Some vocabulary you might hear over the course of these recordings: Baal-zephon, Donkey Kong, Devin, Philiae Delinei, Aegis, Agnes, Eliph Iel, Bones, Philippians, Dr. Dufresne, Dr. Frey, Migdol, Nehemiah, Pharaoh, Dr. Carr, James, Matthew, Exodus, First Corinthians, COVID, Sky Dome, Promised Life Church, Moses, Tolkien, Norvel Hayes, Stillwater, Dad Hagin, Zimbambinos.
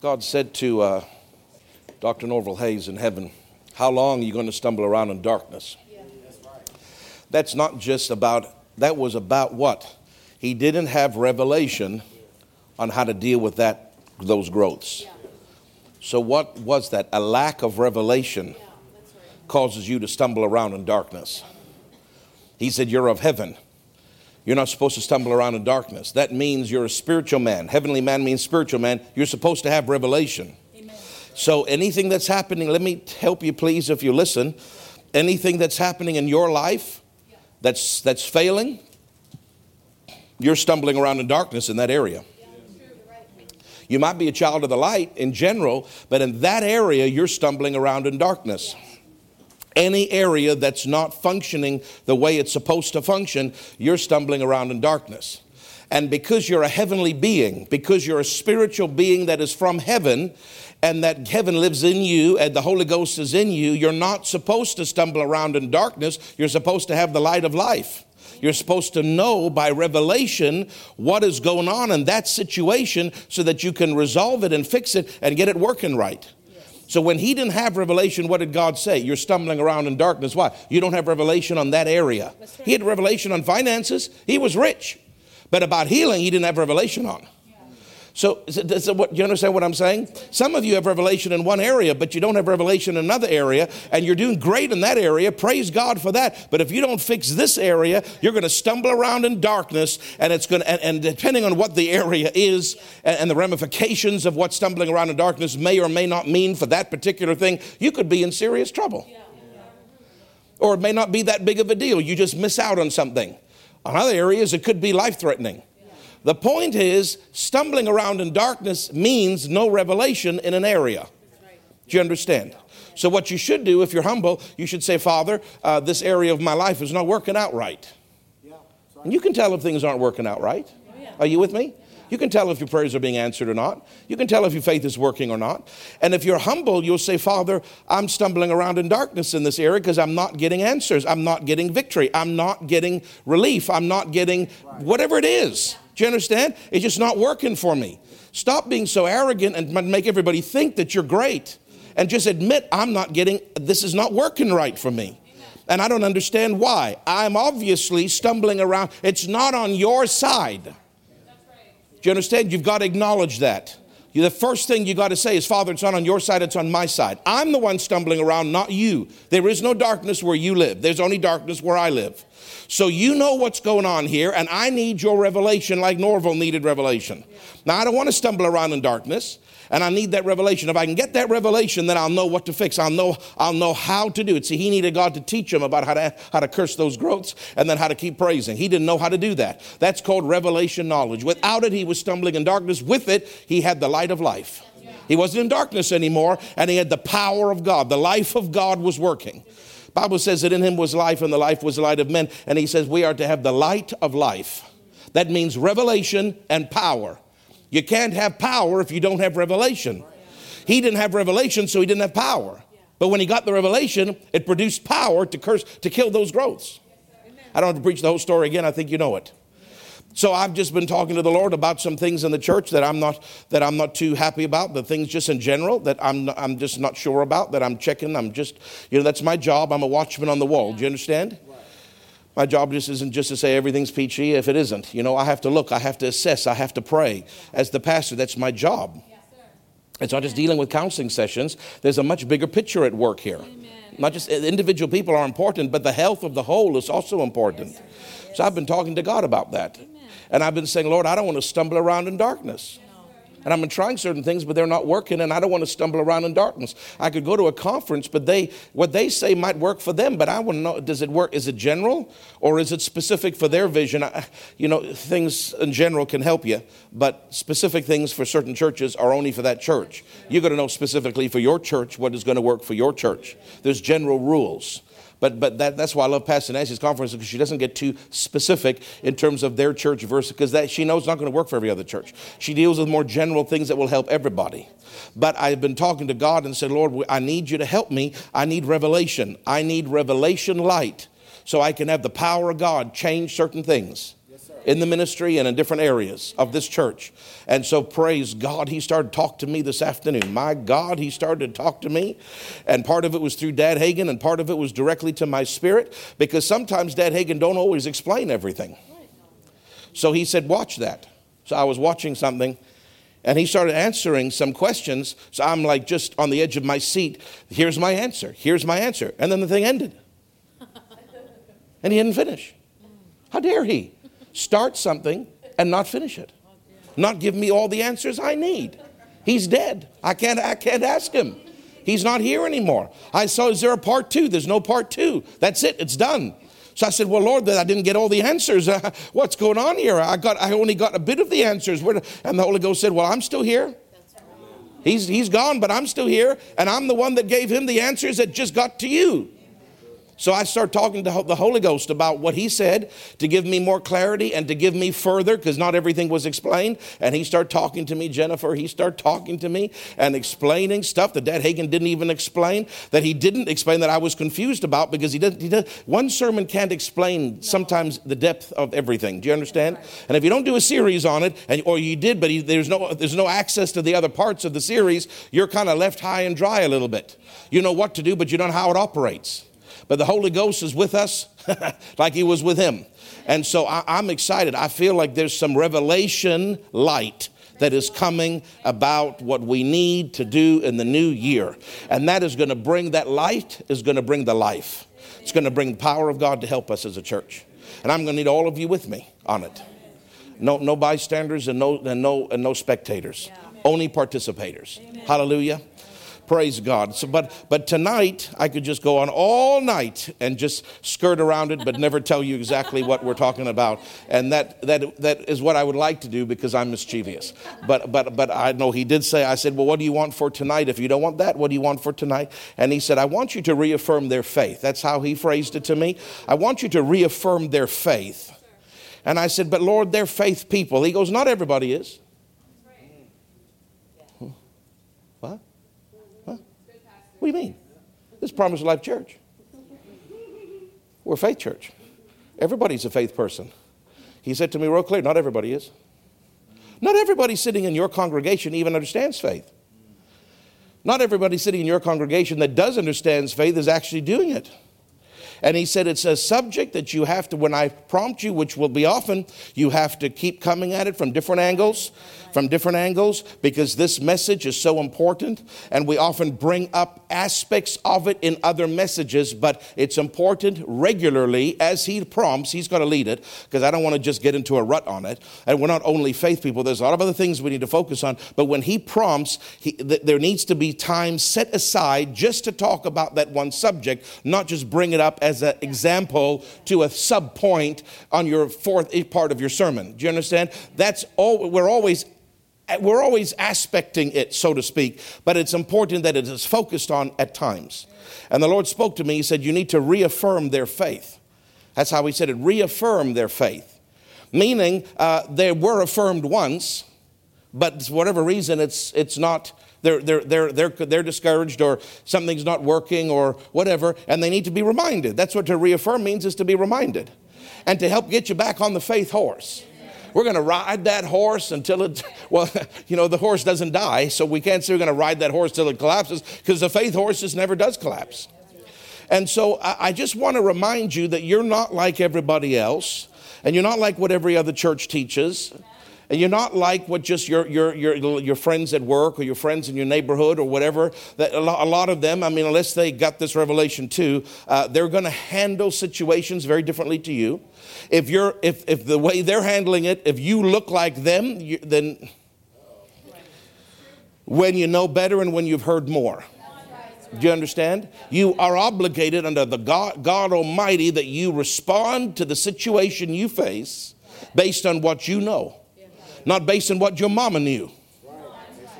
God said to Dr. Norvel Hayes in heaven, how long are you going to stumble around in darkness? Yeah. That's right. That's not just about, that was about what? He didn't have revelation on how to deal with that, those growths. Yeah. So what was that? A lack of revelation causes you to stumble around in darkness. He said, you're of heaven. You're not supposed to stumble around in darkness. That means you're a spiritual man. Heavenly man means spiritual man. You're supposed to have revelation. Amen. So anything that's happening, let me help you please if you listen. Anything that's happening in your life that's failing, you're stumbling around in darkness in that area. You might be a child of the light in general, but in that area, you're stumbling around in darkness. Yes. Any area that's not functioning the way it's supposed to function, you're stumbling around in darkness. And because you're a heavenly being, because you're a spiritual being that is from heaven, and that heaven lives in you and the Holy Ghost is in you, you're not supposed to stumble around in darkness. You're supposed to have the light of life. You're supposed to know by revelation what is going on in that situation so that you can resolve it and fix it and get it working right. Yes. So when he didn't have revelation, what did God say? You're stumbling around in darkness. Why? You don't have revelation on that area. Right. He had revelation on finances. He was rich. But about healing, he didn't have revelation on. Yeah. So what, you understand what I'm saying? Some of you have revelation in one area, but you don't have revelation in another area, and you're doing great in that area. Praise God for that. But if you don't fix this area, you're going to stumble around in darkness, and it's going to, and depending on what the area is and the ramifications of what stumbling around in darkness may or may not mean for that particular thing, you could be in serious trouble. Yeah. Or it may not be that big of a deal. You just miss out on something. On other areas, it could be life-threatening. Yeah. The point is, stumbling around in darkness means no revelation in an area. Right. Do you understand? Yeah. So what you should do, if you're humble, you should say, Father, this area of my life is not working out right. Yeah. Right. And you can tell if things aren't working out right. Yeah. Are you with me? Yeah. You can tell if your prayers are being answered or not. You can tell if your faith is working or not. And if you're humble, you'll say, Father, I'm stumbling around in darkness in this area because I'm not getting answers. I'm not getting victory. I'm not getting relief. I'm not getting whatever it is. Do you understand? It's just not working for me. Stop being so arrogant and make everybody think that you're great. And just admit, I'm not getting, this is not working right for me. And I don't understand why. I'm obviously stumbling around. It's not on your side. Do you understand? You've got to acknowledge that. The first thing you got to say is, Father, it's not on your side, it's on my side. I'm the one stumbling around, not you. There is no darkness where you live. There's only darkness where I live. So you know what's going on here, and I need your revelation like Norval needed revelation. Now, I don't want to stumble around in darkness, and I need that revelation. If I can get that revelation, then I'll know what to fix. I'll know how to do it. See, he needed God to teach him about how to curse those growths and then how to keep praising. He didn't know how to do that. That's called revelation knowledge. Without it, he was stumbling in darkness. With it, he had the light of life. He wasn't in darkness anymore, and he had the power of God. The life of God was working. The Bible says that in him was life, and the life was the light of men. And he says we are to have the light of life. That means revelation and power. You can't have power if you don't have revelation. He didn't have revelation, so he didn't have power. But when he got the revelation, it produced power to kill those growths. I don't have to preach the whole story again. I think you know it. So I've just been talking to the Lord about some things in the church that I'm not too happy about, the things just in general that I'm just not sure about, that I'm checking. I'm just, that's my job. I'm a watchman on the wall. Do you understand? My job just isn't just to say everything's peachy if it isn't. I have to look. I have to assess. I have to pray. As the pastor, that's my job. Yes, sir. It's not just dealing with counseling sessions. There's a much bigger picture at work here. Amen. Not just individual people are important, but the health of the whole is also important. Yes, yes. So I've been talking to God about that. Amen. And I've been saying, Lord, I don't want to stumble around in darkness. And I've been trying certain things, but they're not working, and I don't want to stumble around in darkness. I could go to a conference, but what they say might work for them, but I want to know, does it work? Is it general, or is it specific for their vision? Things in general can help you, but specific things for certain churches are only for that church. You've got to know specifically for your church what is going to work for your church. There's general rules. But that's why I love Pastor Nancy's conference, because she doesn't get too specific in terms of their church versus, because that she knows it's not going to work for every other church. She deals with more general things that will help everybody. But I've been talking to God and said, Lord, I need you to help me. I need revelation. I need revelation light so I can have the power of God change certain things. Yes, sir. in the ministry and in different areas of this church. And so praise God, he started to talk to me this afternoon. My God, he started to talk to me. And part of it was through Dad Hagin, and part of it was directly to my spirit, because sometimes Dad Hagin don't always explain everything. So he said, watch that. So I was watching something, and he started answering some questions. So I'm like just on the edge of my seat. Here's my answer. Here's my answer. And then the thing ended. And he didn't finish. How dare he? Start something and not finish it. Not give me all the answers I need. He's dead. I can't ask him. He's not here anymore. I saw, is there a part two? There's no part two. That's it. It's done. So I said, well, Lord, I didn't get all the answers. What's going on here? I only got a bit of the answers. And the Holy Ghost said, well, I'm still here. He's gone, but I'm still here. And I'm the one that gave him the answers that just got to you. So I start talking to the Holy Ghost about what he said to give me more clarity and to give me further, because not everything was explained. And he started talking to me, Jennifer. He started talking to me and explaining stuff that Dad Hagin didn't even explain, that he didn't explain, that I was confused about, because one sermon can't explain sometimes the depth of everything. Do you understand? And if you don't do a series on it, or you did, but there's no access to the other parts of the series, you're kind of left high and dry a little bit. You know what to do, but you don't know how it operates. But the Holy Ghost is with us like he was with him. And so I'm excited. I feel like there's some revelation light that is coming about what we need to do in the new year. And that is going to bring that light, is going to bring the life. It's going to bring the power of God to help us as a church. And I'm going to need all of you with me on it. No bystanders and no spectators. Only participators. Hallelujah. Praise God. So, but tonight, I could just go on all night and just skirt around it, but never tell you exactly what we're talking about. And that is what I would like to do, because I'm mischievous. But I know he did say, I said, well, what do you want for tonight? If you don't want that, what do you want for tonight? And he said, I want you to reaffirm their faith. That's how he phrased it to me. I want you to reaffirm their faith. And I said, but Lord, they're faith people. He goes, not everybody is. What do you mean? This is Promised Life Church. We're a faith church. Everybody's a faith person. He said to me real clear, not everybody is. Not everybody sitting in your congregation even understands faith. Not everybody sitting in your congregation that does understand faith is actually doing it. And he said, it's a subject that you have to, when I prompt you, which will be often, you have to keep coming at it from different angles, because this message is so important. And we often bring up aspects of it in other messages, but it's important regularly. As he prompts, he's going to lead it, because I don't want to just get into a rut on it. And we're not only faith people. There's a lot of other things we need to focus on. But when he prompts, there needs to be time set aside just to talk about that one subject, not just bring it up as an example to a sub point on your fourth part of your sermon. Do you understand? That's all. We're always aspecting it, so to speak, but it's important that it is focused on at times. And the Lord spoke to me. He said, you need to reaffirm their faith. That's how he said it. Reaffirm their faith, meaning they were affirmed once, but for whatever reason, it's not. They're discouraged, or something's not working, or whatever, and they need to be reminded. That's what to reaffirm means, is to be reminded, and to help get you back on the faith horse. We're going to ride that horse until it, well, you know, the horse doesn't die, so we can't say we're going to ride that horse till it collapses, because the faith horse just never does collapse. And so I just want to remind you that you're not like everybody else, and you're not like what every other church teaches. And you're not like what just your friends at work, or your friends in your neighborhood, or whatever. That a lot of them, I mean, unless they got this revelation too, they're going to handle situations very differently to you. If the way they're handling it, if you look like them, then when you know better and when you've heard more. Do you understand? You are obligated under the God Almighty that you respond to the situation you face based on what you know. Not based on what your mama knew.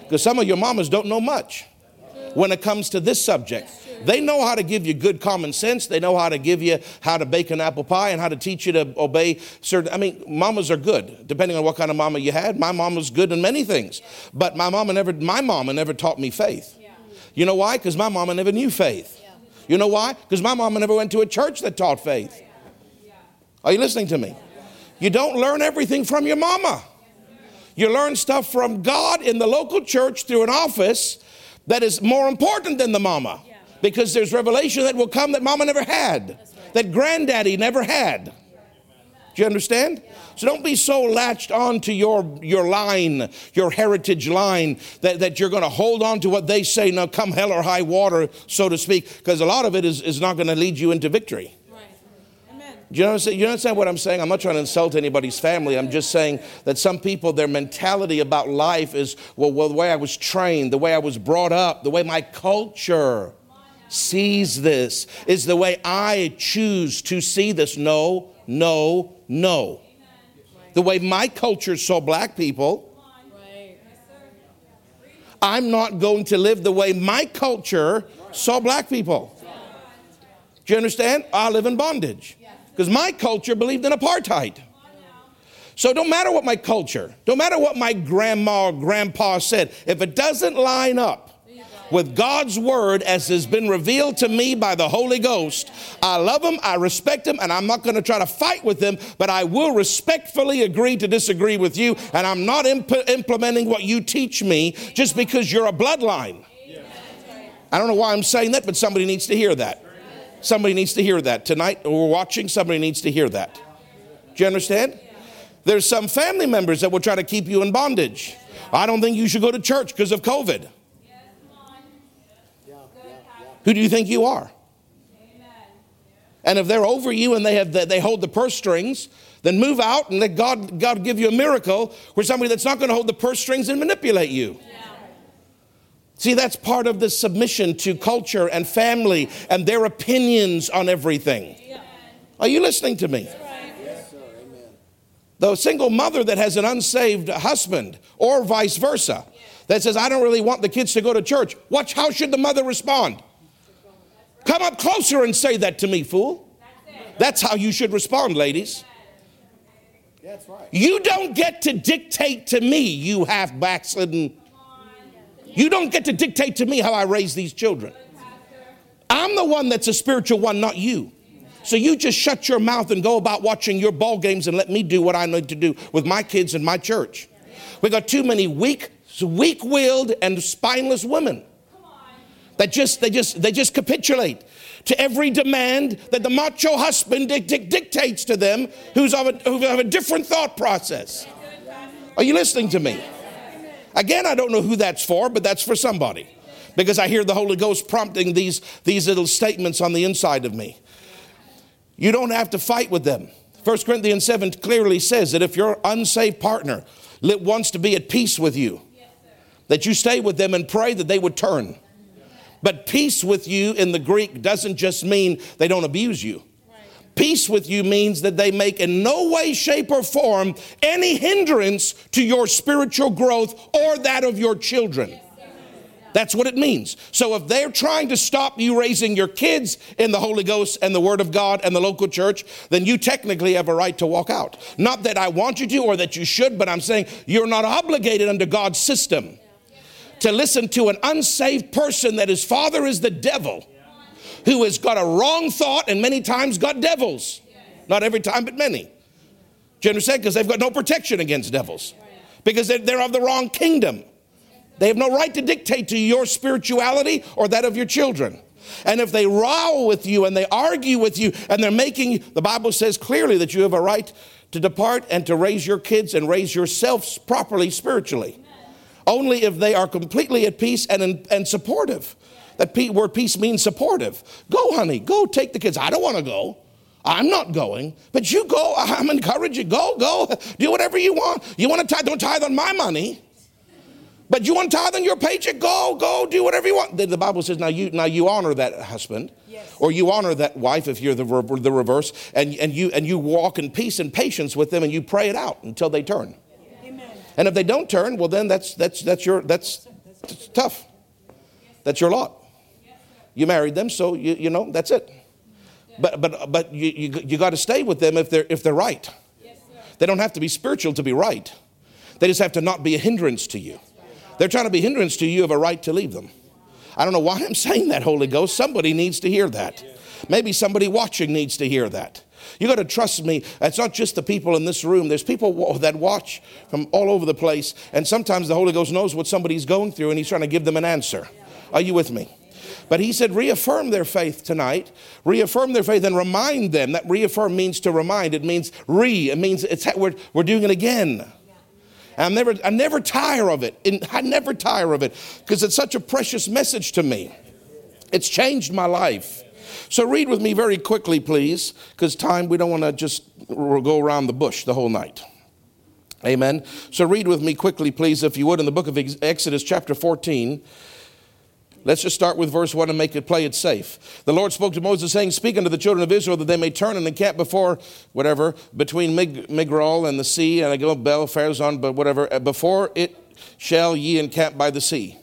Because some of your mamas don't know much when it comes to this subject. They know how to give you good common sense. They know how to give you how to bake an apple pie and how to teach you to obey certain. I mean, mamas are good, depending on what kind of mama you had. My mama's good in many things. But my mama never taught me faith. You know why? Because my mama never knew faith. You know why? Because my mama never went to a church that taught faith. Are you listening to me? You don't learn everything from your mama. You learn stuff from God in the local church through an office that is more important than the mama. Because there's revelation that will come that mama never had. That granddaddy never had. Do you understand? So don't be so latched on to your line, your heritage line, that you're going to hold on to what they say, now come hell or high water, so to speak, because a lot of it is not going to lead you into victory. Right. Amen. Do you understand what I'm saying? I'm not trying to insult anybody's family. I'm just saying that some people, their mentality about life is, well, the way I was trained, the way I was brought up, the way my culture sees this is the way I choose to see this. No, no, no. The way my culture saw black people, I'm not going to live the way my culture saw black people. Do you understand? I live in bondage because my culture believed in apartheid. So don't matter what my culture, don't matter what my grandma or grandpa said, if it doesn't line up with God's word as has been revealed to me by the Holy Ghost, I love them, I respect them, and I'm not going to try to fight with them, but I will respectfully agree to disagree with you, and I'm not implementing what you teach me just because you're a bloodline. I don't know why I'm saying that, but somebody needs to hear that. Somebody needs to hear that. Tonight, we're watching, somebody needs to hear that. Do you understand? There's some family members that will try to keep you in bondage. I don't think you should go to church because of COVID. Who do you think you are? Amen. And if they're over you and they hold the purse strings, then move out and let God give you a miracle where somebody that's not going to hold the purse strings and manipulate you. Yeah. See, that's part of the submission to culture and family and their opinions on everything. Yeah. Are you listening to me? Right. Yes, sir. Amen. The single mother that has an unsaved husband or vice versa that says, I don't really want the kids to go to church. Watch, how should the mother respond? Come up closer and say that to me, fool. That's how you should respond, ladies. That's right. You don't get to dictate to me, you half backslidden. You don't get to dictate to me how I raise these children. I'm the one that's a spiritual one, not you. So you just shut your mouth and go about watching your ball games and let me do what I need to do with my kids and my church. We got too many weak-willed and spineless women. They just capitulate to every demand that the macho husband dictates to them who have a different thought process. Are you listening to me? Again, I don't know who that's for, but that's for somebody. Because I hear the Holy Ghost prompting these little statements on the inside of me. You don't have to fight with them. First Corinthians 7 clearly says that if your unsaved partner wants to be at peace with you, that you stay with them and pray that they would turn. But peace with you in the Greek doesn't just mean they don't abuse you. Peace with you means that they make in no way, shape, or form any hindrance to your spiritual growth or that of your children. That's what it means. So if they're trying to stop you raising your kids in the Holy Ghost and the Word of God and the local church, then you technically have a right to walk out. Not that I want you to or that you should, but I'm saying you're not obligated under God's system to listen to an unsaved person that his father is the devil, who has got a wrong thought and many times got devils. Not every time, but many. Do you understand? Because they've got no protection against devils. Because they're of the wrong kingdom. They have no right to dictate to your spirituality or that of your children. And if they row with you and they argue with you and they're making, the Bible says clearly that you have a right to depart and to raise your kids and raise yourselves properly spiritually. Only if they are completely at peace and supportive. That word peace means supportive. Go, honey. Go take the kids. I don't want to go. I'm not going. But you go. I'm encouraging. Go. Do whatever you want. You want to tithe? Don't tithe on my money. But you want to tithe on your paycheck? Go. Do whatever you want. The Bible says now you honor that husband. Yes. Or you honor that wife if you're the reverse. And you walk in peace and patience with them and you pray it out until they turn. And if they don't turn, well, then that's tough. That's your lot. You married them, so you know that's it. But you got to stay with them if they're right. They don't have to be spiritual to be right. They just have to not be a hindrance to you. They're trying to be a hindrance to you. You have a right to leave them. I don't know why I'm saying that, Holy Ghost. Somebody needs to hear that. Maybe somebody watching needs to hear that. You got to trust me. It's not just the people in this room. There's people that watch from all over the place. And sometimes the Holy Ghost knows what somebody's going through and he's trying to give them an answer. Are you with me? But he said, reaffirm their faith tonight. Reaffirm their faith and remind them. That reaffirm means to remind. It means it means we're doing it again. And I never tire of it. I never tire of it because it's such a precious message to me. It's changed my life. So read with me very quickly, please, because we don't want to just go around the bush the whole night. Amen. So read with me quickly, please, if you would, in the book of Exodus chapter 14. Let's just start with verse 1 and play it safe. The Lord spoke to Moses, saying, "Speak unto the children of Israel that they may turn and encamp before," whatever, "between Migdol and the sea, and I go Baal-zephon," but whatever, "before it shall ye encamp by the sea.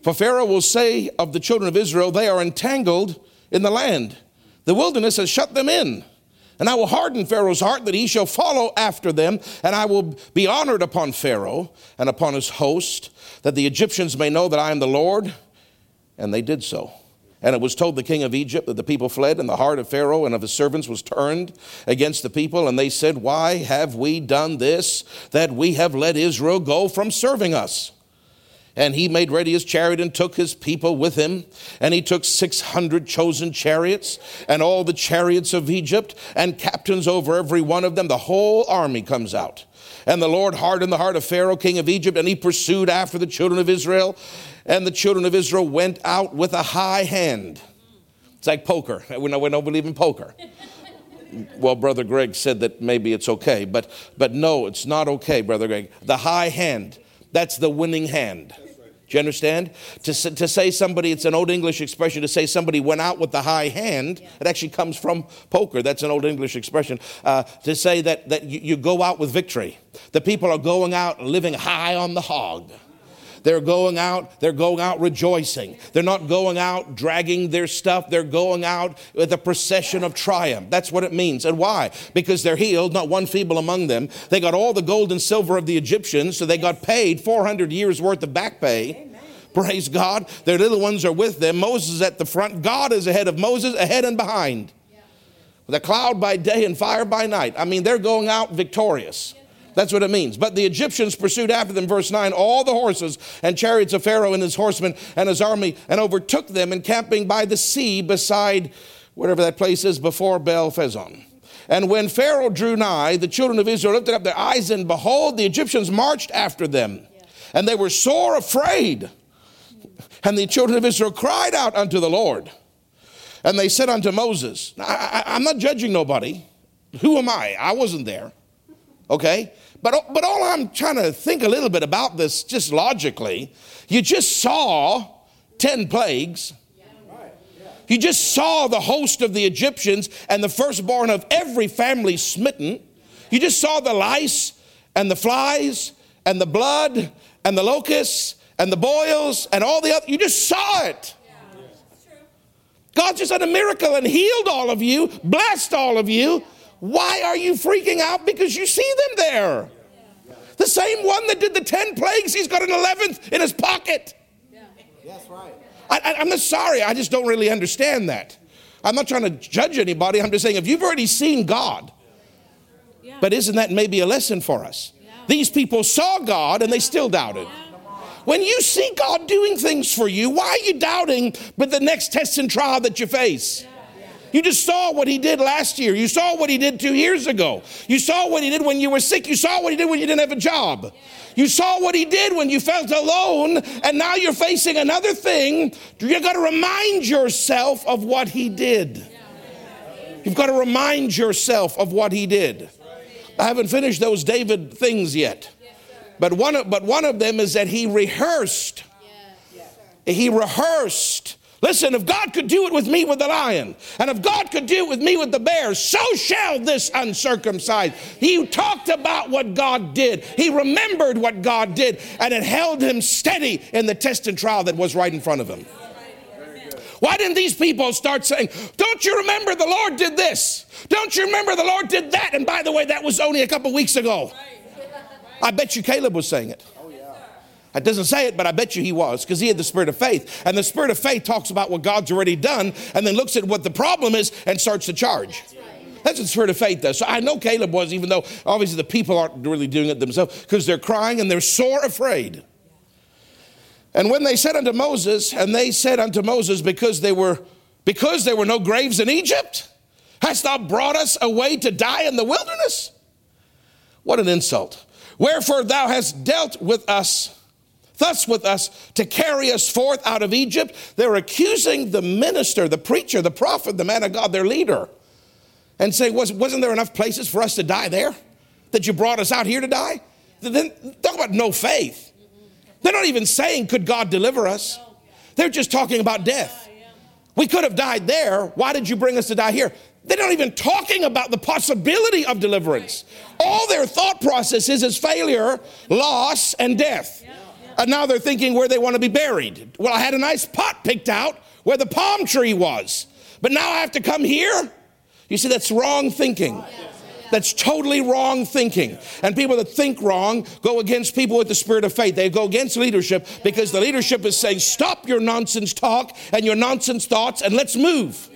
For Pharaoh will say of the children of Israel, they are entangled in the land. The wilderness has shut them in. And I will harden Pharaoh's heart that he shall follow after them. And I will be honored upon Pharaoh and upon his host, that the Egyptians may know that I am the Lord." And they did so. And it was told the king of Egypt that the people fled, and the heart of Pharaoh and of his servants was turned against the people. And they said, "Why have we done this, that we have let Israel go from serving us?" And he made ready his chariot and took his people with him. And he took 600 chosen chariots and all the chariots of Egypt and captains over every one of them. The whole army comes out. And the Lord hardened the heart of Pharaoh, king of Egypt, and he pursued after the children of Israel. And the children of Israel went out with a high hand. It's like poker. We don't believe in poker. Well, Brother Greg said that maybe it's okay. But no, it's not okay, Brother Greg. The high hand, that's the winning hand. Do you understand? To say somebody, it's an old English expression, to say somebody went out with the high hand. It actually comes from poker. That's an old English expression. To say that you go out with victory. The people are going out living high on the hog. They're going out rejoicing. They're not going out dragging their stuff. They're going out with a procession of triumph. That's what it means. And why? Because they're healed, not one feeble among them. They got all the gold and silver of the Egyptians, so they got paid 400 years' worth of back pay. Amen. Praise God. Their little ones are with them. Moses is at the front. God is ahead of Moses, ahead and behind. Yeah. With a cloud by day and fire by night. I mean, they're going out victorious. That's what it means. But the Egyptians pursued after them, verse 9, all the horses and chariots of Pharaoh and his horsemen and his army, and overtook them, encamping by the sea beside whatever that place is, before Baal-zephon. And when Pharaoh drew nigh, the children of Israel lifted up their eyes, and behold, the Egyptians marched after them. And they were sore afraid. And the children of Israel cried out unto the Lord. And they said unto Moses, I'm not judging nobody. Who am I? I wasn't there. Okay? But all I'm trying to think a little bit about this, just logically, you just saw 10 plagues. You just saw the host of the Egyptians and the firstborn of every family smitten. You just saw the lice and the flies and the blood and the locusts and the boils and all the other. You just saw it. God just had a miracle and healed all of you, blessed all of you. Why are you freaking out? Because you see them there. Yeah. The same one that did the 10 plagues, he's got an 11th in his pocket. Yeah. That's right. I'm not sorry. I just don't really understand that. I'm not trying to judge anybody. I'm just saying if you've already seen God, yeah. But isn't that maybe a lesson for us? Yeah. These people saw God and they still doubted. Yeah. When you see God doing things for you, why are you doubting but the next test and trial that you face? Yeah. You just saw what he did last year. You saw what he did 2 years ago. You saw what he did when you were sick. You saw what he did when you didn't have a job. You saw what he did when you felt alone, and now you're facing another thing. You've got to remind yourself of what he did. You've got to remind yourself of what he did. I haven't finished those David things yet. But one of them is that he rehearsed. He rehearsed. Listen, if God could do it with me with the lion, and if God could do it with me with the bear, so shall this uncircumcised. He talked about what God did. He remembered what God did, and it held him steady in the test and trial that was right in front of him. Why didn't these people start saying, don't you remember the Lord did this? Don't you remember the Lord did that? And by the way, that was only a couple weeks ago. I bet you Caleb was saying it. It doesn't say it, but I bet you he was, because he had the spirit of faith. And the spirit of faith talks about what God's already done and then looks at what the problem is and starts to charge. That's a spirit of faith, though. So I know Caleb was, even though obviously the people aren't really doing it themselves, because they're crying and they're sore afraid. And when they said unto Moses, because there were no graves in Egypt, hast thou brought us away to die in the wilderness? What an insult. Wherefore thou hast dealt with us, thus with us, to carry us forth out of Egypt. They're accusing the minister, the preacher, the prophet, the man of God, their leader, and saying, wasn't there enough places for us to die there that you brought us out here to die? Then talk about no faith. They're not even saying, could God deliver us? They're just talking about death. We could have died there. Why did you bring us to die here? They're not even talking about the possibility of deliverance. All their thought process is failure, loss, and death. And now they're thinking where they want to be buried. Well, I had a nice pot picked out where the palm tree was, but now I have to come here? You see, that's wrong thinking. That's totally wrong thinking. And people that think wrong go against people with the spirit of faith. They go against leadership because the leadership is saying, stop your nonsense talk and your nonsense thoughts and let's move.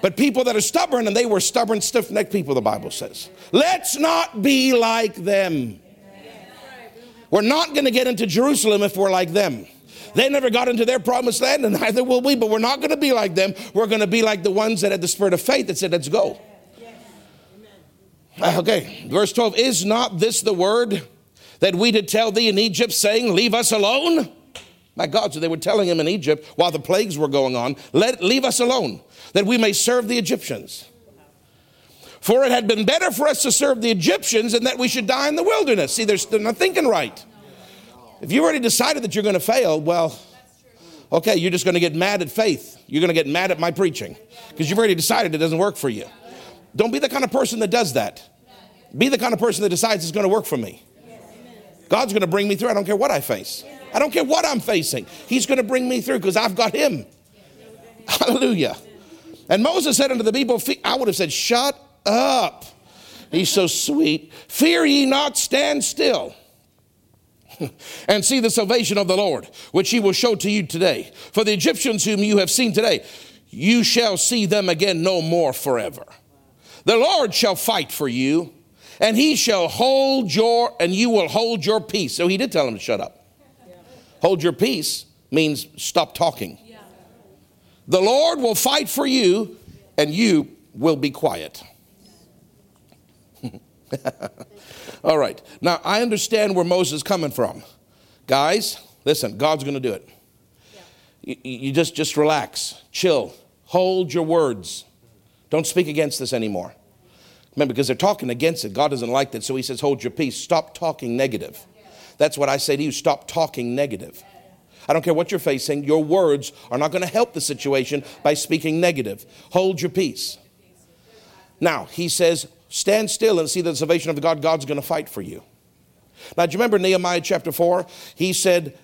But people that are stubborn, and they were stubborn, stiff-necked people, the Bible says. Let's not be like them. We're not going to get into Jerusalem if we're like them. They never got into their promised land, and neither will we, but we're not going to be like them. We're going to be like the ones that had the spirit of faith that said, let's go. Okay, verse 12. Is not this the word that we did tell thee in Egypt, saying, leave us alone? My God, so they were telling him in Egypt while the plagues were going on, leave us alone, that we may serve the Egyptians. For it had been better for us to serve the Egyptians than that we should die in the wilderness. See, they're not thinking right. If you already decided that you're going to fail, well, okay, you're just going to get mad at faith. You're going to get mad at my preaching because you've already decided it doesn't work for you. Don't be the kind of person that does that. Be the kind of person that decides it's going to work for me. God's going to bring me through. I don't care what I face. I don't care what I'm facing. He's going to bring me through because I've got him. Hallelujah. And Moses said unto the people, I would have said, shut up. He's so sweet. Fear ye not, stand still and see the salvation of the Lord, which he will show to you today. For the Egyptians whom you have seen today, you shall see them again no more forever. The Lord shall fight for you, and he shall and you will hold your peace. So he did tell him to shut up. Hold your peace means stop talking. The Lord will fight for you, and you will be quiet. All right. Now, I understand where Moses is coming from. Guys, listen, God's going to do it. You just relax, chill, hold your words. Don't speak against this anymore. Remember, because they're talking against it. God doesn't like that, so he says, hold your peace. Stop talking negative. That's what I say to you. Stop talking negative. I don't care what you're facing. Your words are not going to help the situation by speaking negative. Hold your peace. Now, he says, stand still and see the salvation of God. God's going to fight for you. Now, do you remember Nehemiah chapter 4? He said,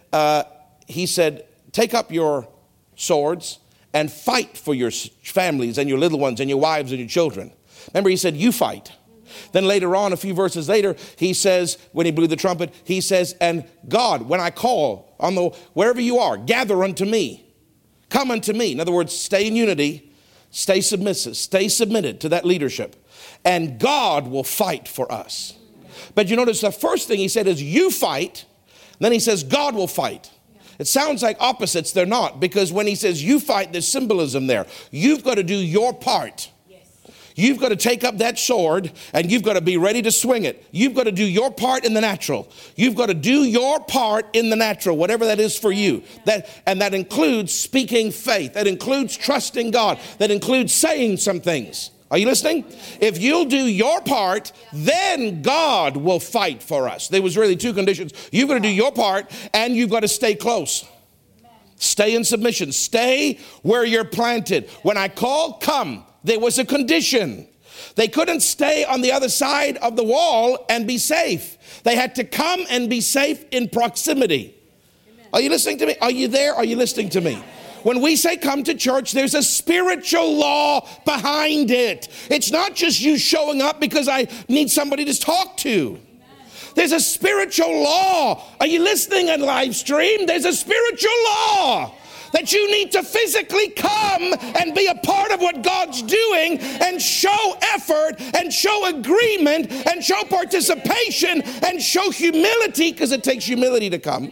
take up your swords and fight for your families and your little ones and your wives and your children. Remember, he said, you fight. Then later on, a few verses later, he says, when he blew the trumpet, he says, and God, when I call, wherever you are, gather unto me. Come unto me. In other words, stay in unity, stay submissive, stay submitted to that leadership. And God will fight for us. But you notice the first thing he said is, you fight. Then he says, God will fight. It sounds like opposites. They're not, because when he says you fight, there's symbolism there. You've got to do your part. You've got to take up that sword and you've got to be ready to swing it. You've got to do your part in the natural. You've got to do your part in the natural, whatever that is for you. That includes speaking faith. That includes trusting God. That includes saying some things. Are you listening? If you'll do your part, then God will fight for us. There was really two conditions. You've got to do your part, and you've got to stay close. Stay in submission. Stay where you're planted. When I call, come. There was a condition. They couldn't stay on the other side of the wall and be safe. They had to come and be safe in proximity. Are you listening to me? Are you there? Are you listening to me? When we say come to church, there's a spiritual law behind it. It's not just you showing up because I need somebody to talk to. There's a spiritual law. Are you listening on live stream? There's a spiritual law. that you need to physically come and be a part of what God's doing and show effort and show agreement and show participation and show humility, because it takes humility to come,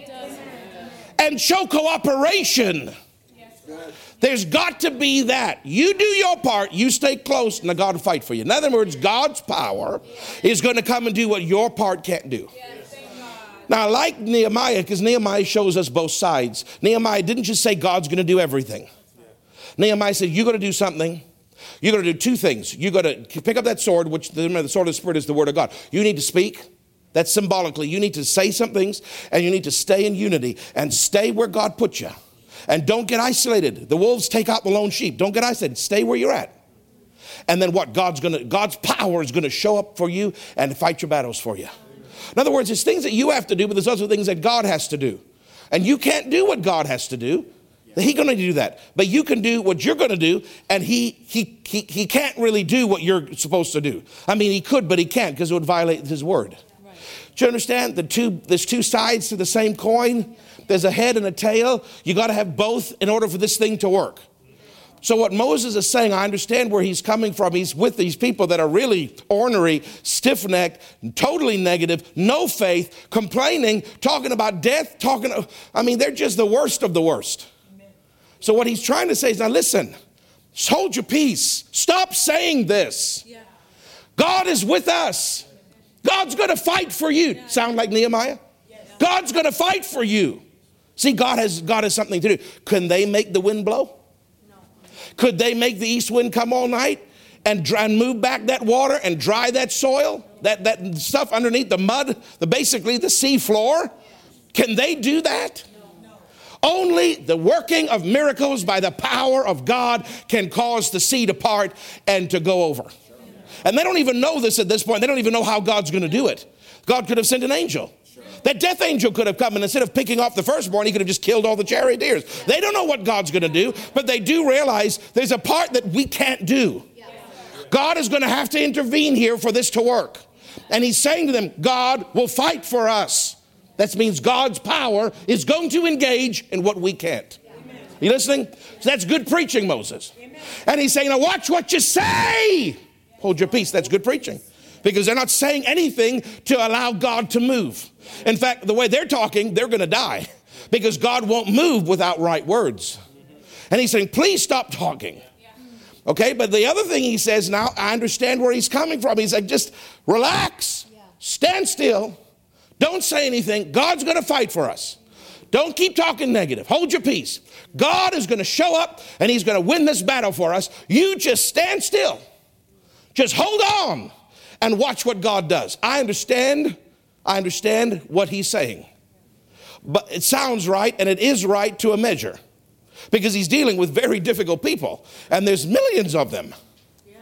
and show cooperation. There's got to be that. You do your part, you stay close, and God will fight for you. In other words, God's power is going to come and do what your part can't do. Now, I like Nehemiah because Nehemiah shows us both sides. Nehemiah didn't just say God's going to do everything. Nehemiah said, you're going to do something. You're going to do two things. You're going to pick up that sword, which the sword of the Spirit is the word of God. You need to speak. That's symbolically. You need to say some things, and you need to stay in unity and stay where God put you. And don't get isolated. The wolves take out the lone sheep. Don't get isolated. Stay where you're at. And then what? God's power is going to show up for you and fight your battles for you. In other words, there's things that you have to do, but there's also things that God has to do. And you can't do what God has to do. He's going to do that. But you can do what you're going to do, and he can't really do what you're supposed to do. I mean, he could, but he can't, because it would violate his word. Right. Do you understand? There's two sides to the same coin. There's a head and a tail. You got to have both in order for this thing to work. So what Moses is saying, I understand where he's coming from. He's with these people that are really ornery, stiff-necked, totally negative, no faith, complaining, talking about death, they're just the worst of the worst. Amen. So what he's trying to say is, now listen, hold your peace. Stop saying this. Yeah. God is with us. God's going to fight for you. Yeah. Sound like Nehemiah? Yeah. God's going to fight for you. See, God has something to do. Can they make the wind blow? Could they make the east wind come all night and move back that water and dry that soil, that stuff underneath the mud, basically the sea floor? Can they do that? No. Only the working of miracles by the power of God can cause the sea to part and to go over. And they don't even know this at this point. They don't even know how God's going to do it. God could have sent an angel. That death angel could have come, and instead of picking off the firstborn, he could have just killed all the charioteers. They don't know what God's going to do, but they do realize there's a part that we can't do. God is going to have to intervene here for this to work. And he's saying to them, God will fight for us. That means God's power is going to engage in what we can't. You listening? So that's good preaching, Moses. And he's saying, now watch what you say. Hold your peace. That's good preaching. Because they're not saying anything to allow God to move. In fact, the way they're talking, they're going to die. Because God won't move without right words. And he's saying, please stop talking. Okay, but the other thing he says now, I understand where he's coming from. He's like, just relax. Stand still. Don't say anything. God's going to fight for us. Don't keep talking negative. Hold your peace. God is going to show up, and he's going to win this battle for us. You just stand still. Just hold on. And watch what God does. I understand what he's saying. But it sounds right, and it is right to a measure. Because he's dealing with very difficult people. And there's millions of them. Yeah.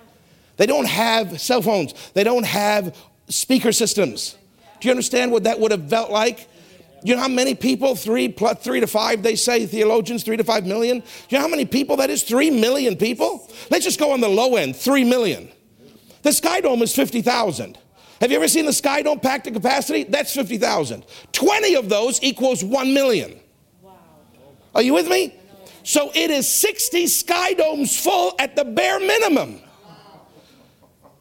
They don't have cell phones. They don't have speaker systems. Do you understand what that would have felt like? You know how many people, 3 to 5, they say, theologians, 3 to 5 million? You know how many people that is? 3 million people? Let's just go on the low end, 3 million. The Sky Dome is 50,000. Have you ever seen the Sky Dome packed to capacity? That's 50,000. 20 of those equals 1 million. Wow. Are you with me? So it is 60 Sky Domes full at the bare minimum.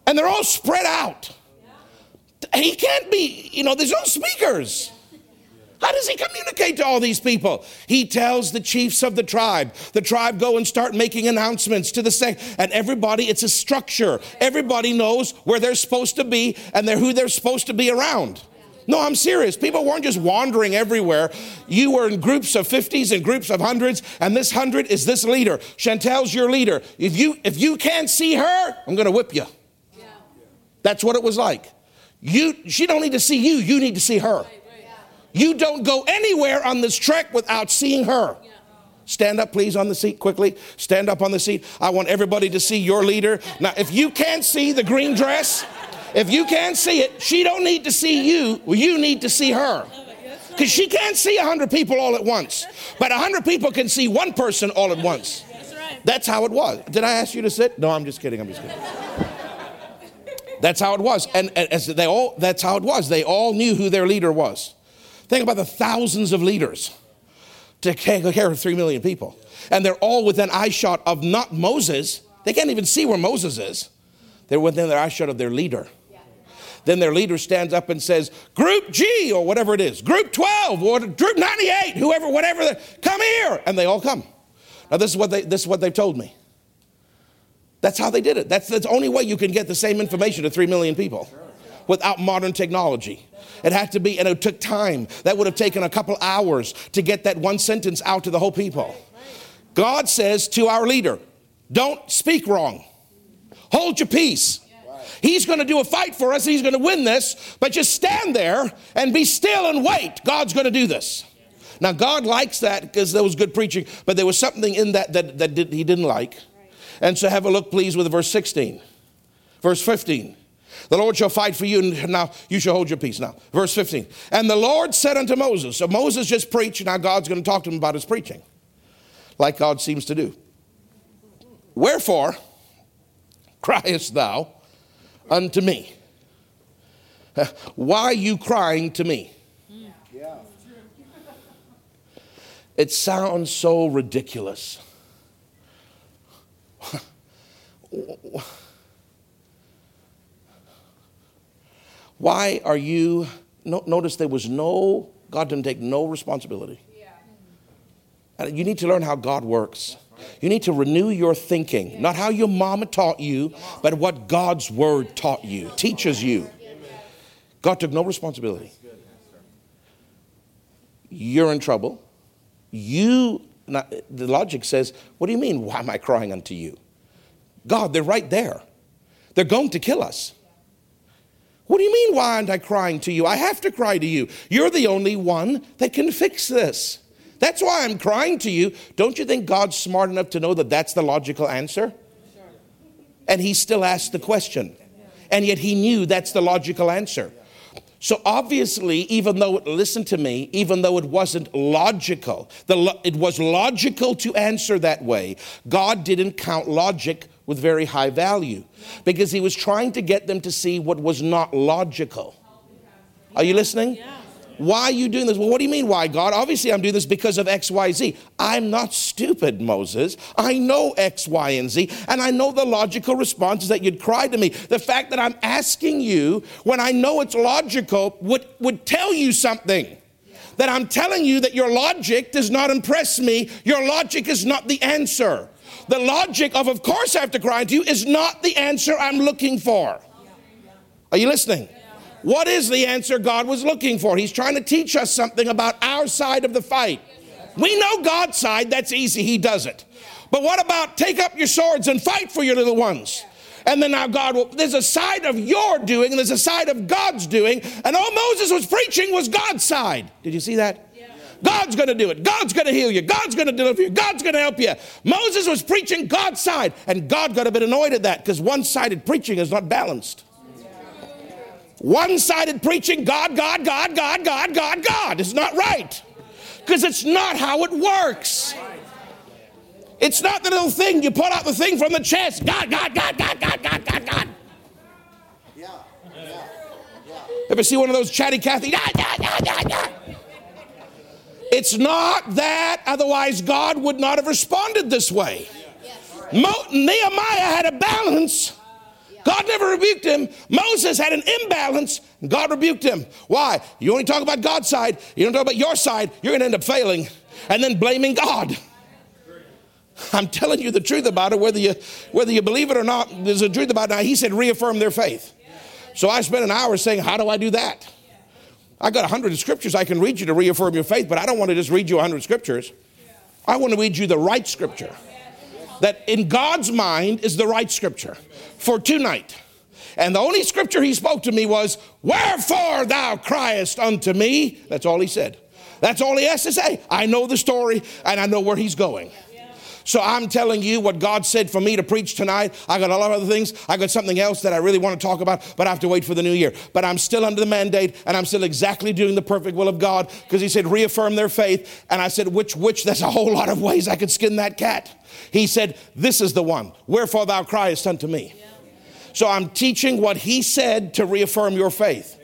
And they're all spread out. He can't be, there's no speakers. How does he communicate to all these people? He tells the chiefs of the tribe. The tribe go and start making announcements to the and everybody, it's a structure. Everybody knows where they're supposed to be and who they're supposed to be around. No, I'm serious. People weren't just wandering everywhere. You were in groups of 50s and groups of hundreds, and this 100 is this leader. Chantel's your leader. If you can't see her, I'm going to whip you. Yeah. That's what it was like. She don't need to see you. You need to see her. You don't go anywhere on this trek without seeing her. Stand up, please, on the seat quickly. Stand up on the seat. I want everybody to see your leader. Now, if you can't see the green dress, if you can't see it, she don't need to see you. Well, you need to see her. Because she can't see 100 people all at once. But 100 people can see one person all at once. That's how it was. Did I ask you to sit? No, I'm just kidding. That's how it was. And as that's how it was. They all knew who their leader was. Think about the thousands of leaders. to take care of 3 million people. And they're all within eyeshot of not Moses. They can't even see where Moses is. They're within their eyeshot of their leader. Then their leader stands up and says, Group G, or whatever it is, Group 12, or Group 98, whatever, come here. And they all come. Now, this is what they've told me. That's how they did it. That's the only way you can get the same information to 3 million people without modern technology. It had to be, and it took time. That would have taken a couple hours to get that one sentence out to the whole people. God says to our leader, don't speak wrong. Hold your peace. He's going to do a fight for us. He's going to win this. But just stand there and be still and wait. God's going to do this. Now, God likes that because there was good preaching. But there was something in that he didn't like. And so have a look, please, with verse 16. Verse 15. The Lord shall fight for you, and now you shall hold your peace. Now, verse 15. And the Lord said unto Moses. So Moses just preached. Now God's going to talk to him about his preaching. Like God seems to do. Wherefore criest thou unto me? Why are you crying to me? Yeah. It sounds so ridiculous. Why are you? Notice there was no, God didn't take no responsibility. You need to learn how God works. You need to renew your thinking. Not how your mama taught you, but what God's word taught you, teaches you. God took no responsibility. You're in trouble. The logic says, what do you mean, why am I crying unto you? God, they're right there. They're going to kill us. What do you mean, why aren't I crying to you? I have to cry to you. You're the only one that can fix this. That's why I'm crying to you. Don't you think God's smart enough to know that that's the logical answer? And he still asked the question. And yet he knew that's the logical answer. So obviously, even though it wasn't logical, it was logical to answer that way. God didn't count logic with very high value because he was trying to get them to see what was not logical. Are you listening? Why are you doing this? Well, what do you mean, why, God? Obviously, I'm doing this because of X, Y, Z. I'm not stupid, Moses. I know X, Y, and Z, and I know the logical response is that you'd cry to me. The fact that I'm asking you when I know it's logical would tell you something. That I'm telling you that your logic does not impress me. Your logic is not the answer. The logic of course, I have to cry to you is not the answer I'm looking for. Are you listening? What is the answer God was looking for? He's trying to teach us something about our side of the fight. We know God's side. That's easy. He does it. But what about take up your swords and fight for your little ones? And then now there's a side of your doing and there's a side of God's doing. And all Moses was preaching was God's side. Did you see that? God's going to do it. God's going to heal you. God's going to deliver you. God's going to help you. Moses was preaching God's side. And God got a bit annoyed at that because one-sided preaching is not balanced. One-sided preaching, God, is not right. Because it's not how it works. It's not the little thing. You pull out the thing from the chest. God. Yeah. Ever see one of those chatty Cathy? God. It's not that. Otherwise, God would not have responded this way. Nehemiah had a balance. God never rebuked him. Moses had an imbalance. God rebuked him. Why? You only talk about God's side. You don't talk about your side. You're going to end up failing and then blaming God. I'm telling you the truth about it. Whether you believe it or not, there's a truth about it. Now, he said reaffirm their faith. So I spent an hour saying, how do I do that? I got 100 scriptures I can read you to reaffirm your faith, but I don't want to just read you 100 scriptures. I want to read you the right scripture. That in God's mind is the right scripture for tonight. And the only scripture he spoke to me was, wherefore thou criest unto me. That's all he said. That's all he has to say. I know the story and I know where he's going. So I'm telling you what God said for me to preach tonight. I got a lot of other things. I got something else that I really want to talk about, but I have to wait for the new year. But I'm still under the mandate, and I'm still exactly doing the perfect will of God because he said reaffirm their faith. And I said, which, there's a whole lot of ways I could skin that cat. He said, this is the one, wherefore thou criest unto me. So I'm teaching what he said to reaffirm your faith.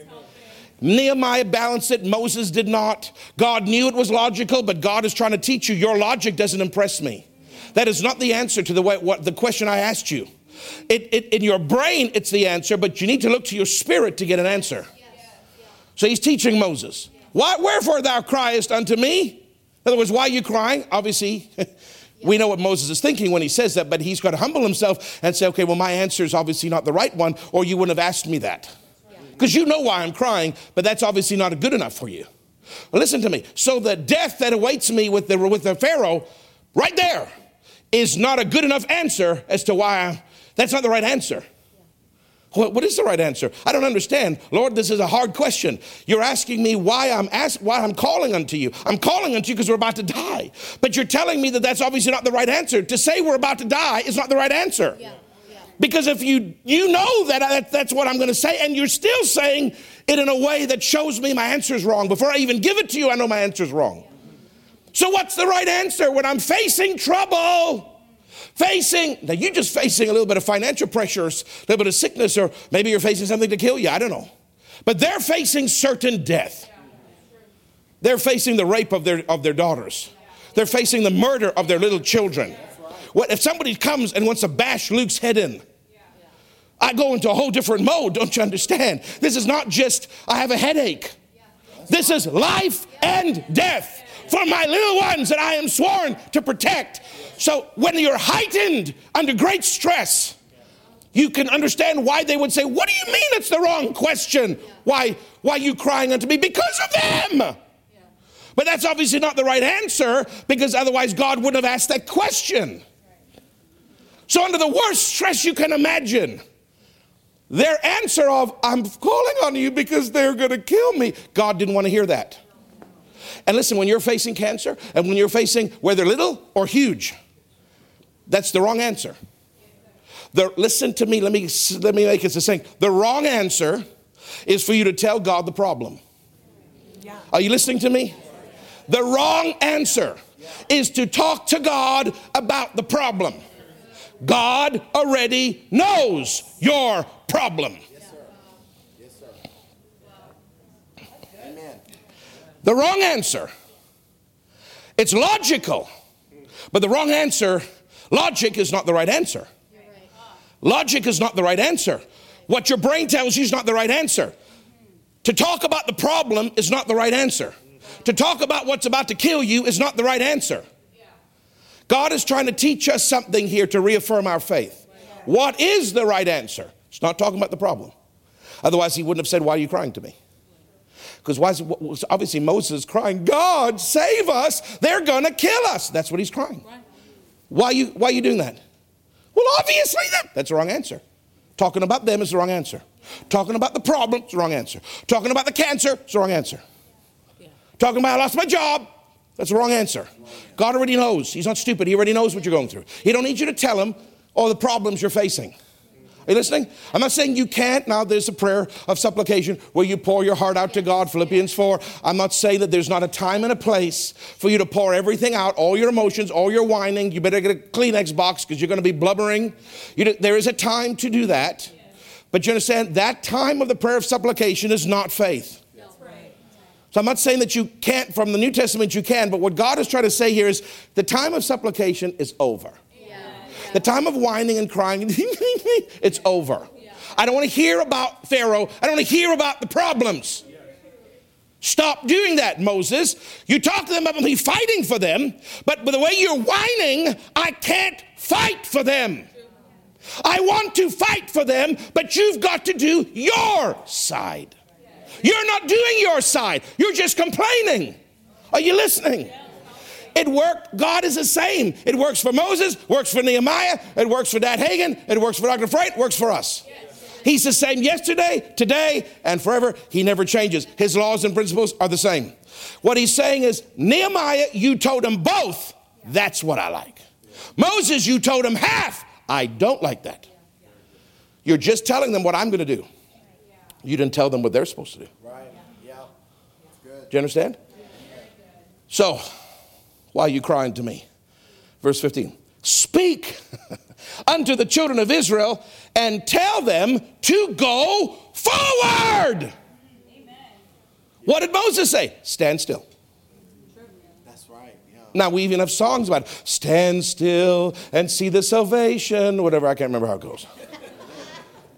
Nehemiah balanced it. Moses did not. God knew it was logical, but God is trying to teach you, your logic doesn't impress me. That is not the answer to the question I asked you. In your brain, it's the answer, but you need to look to your spirit to get an answer. So he's teaching Moses. Why, wherefore thou criest unto me? In other words, why are you crying? Obviously, we know what Moses is thinking when he says that, but he's got to humble himself and say, okay, well, my answer is obviously not the right one, or you wouldn't have asked me that. Because you know why I'm crying, but that's obviously not good enough for you. Well, listen to me. So the death that awaits me with the Pharaoh right there is not a good enough answer as to why that's not the right answer. What is the right answer? I don't understand. Lord, this is a hard question. You're asking me why I'm calling unto you. I'm calling unto you because we're about to die. But you're telling me that that's obviously not the right answer. To say we're about to die is not the right answer. Yeah. Because if you know that that's what I'm going to say, and you're still saying it in a way that shows me my answer is wrong. Before I even give it to you, I know my answer is wrong. So what's the right answer when I'm facing trouble? Now you're just facing a little bit of financial pressure, a little bit of sickness, or maybe you're facing something to kill you. I don't know. But they're facing certain death. They're facing the rape of their daughters. They're facing the murder of their little children. What if somebody comes and wants to bash Luke's head in? I go into a whole different mode, don't you understand? This is not just, I have a headache. This is life and death for my little ones that I am sworn to protect. So when you're heightened under great stress, you can understand why they would say, what do you mean it's the wrong question? Why are you crying unto me? Because of them. But that's obviously not the right answer, because otherwise God wouldn't have asked that question. So under the worst stress you can imagine, their answer of, I'm calling on you because they're going to kill me. God didn't want to hear that. And listen, when you're facing cancer and when you're facing whether little or huge, that's the wrong answer. Listen to me. Let me make it succinct. The wrong answer is for you to tell God the problem. Are you listening to me? The wrong answer is to talk to God about the problem. God already knows your problem. Yes, sir. Yes, sir. Amen. The wrong answer. It's logical, but the wrong answer, logic is not the right answer. Logic is not the right answer. What your brain tells you is not the right answer. To talk about the problem is not the right answer. To talk about what's about to kill you is not the right answer. God is trying to teach us something here to reaffirm our faith. What is the right answer? It's not talking about the problem. Otherwise, he wouldn't have said, why are you crying to me? Because obviously Moses is crying, God, save us. They're going to kill us. That's what he's crying. Why are you doing that? Well, obviously, that's the wrong answer. Talking about them is the wrong answer. Talking about the problem is the wrong answer. Talking about the cancer is the wrong answer. Talking about I lost my job. That's the wrong answer. God already knows. He's not stupid. He already knows what you're going through. He don't need you to tell him all the problems you're facing. Are you listening? I'm not saying you can't. Now, there's a prayer of supplication where you pour your heart out to God, Philippians 4. I'm not saying that there's not a time and a place for you to pour everything out, all your emotions, all your whining. You better get a Kleenex box because you're going to be blubbering. There is a time to do that. But you understand, that time of the prayer of supplication is not faith. So I'm not saying that you can't, from the New Testament you can, but what God is trying to say here is the time of supplication is over. The time of whining and crying, it's over. I don't want to hear about Pharaoh. I don't want to hear about the problems. Stop doing that, Moses. You talk to them about me fighting for them, but by the way you're whining, I can't fight for them. I want to fight for them, but you've got to do your side. You're not doing your side. You're just complaining. Are you listening? It worked. God is the same. It works for Moses. Works for Nehemiah. It works for Dad Hagin. It works for Dr. Frey. It works for us. He's the same yesterday, today, and forever. He never changes. His laws and principles are the same. What he's saying is, Nehemiah, you told him both. That's what I like. Moses, you told him half. I don't like that. You're just telling them what I'm going to do. You didn't tell them what they're supposed to do. Right. Yeah. Good. Do you understand? So, why are you crying to me? Verse 15. Speak unto the children of Israel and tell them to go forward. Amen. What did Moses say? Stand still. That's right. Yeah. Now we even have songs about it. Stand still and see the salvation, whatever. I can't remember how it goes.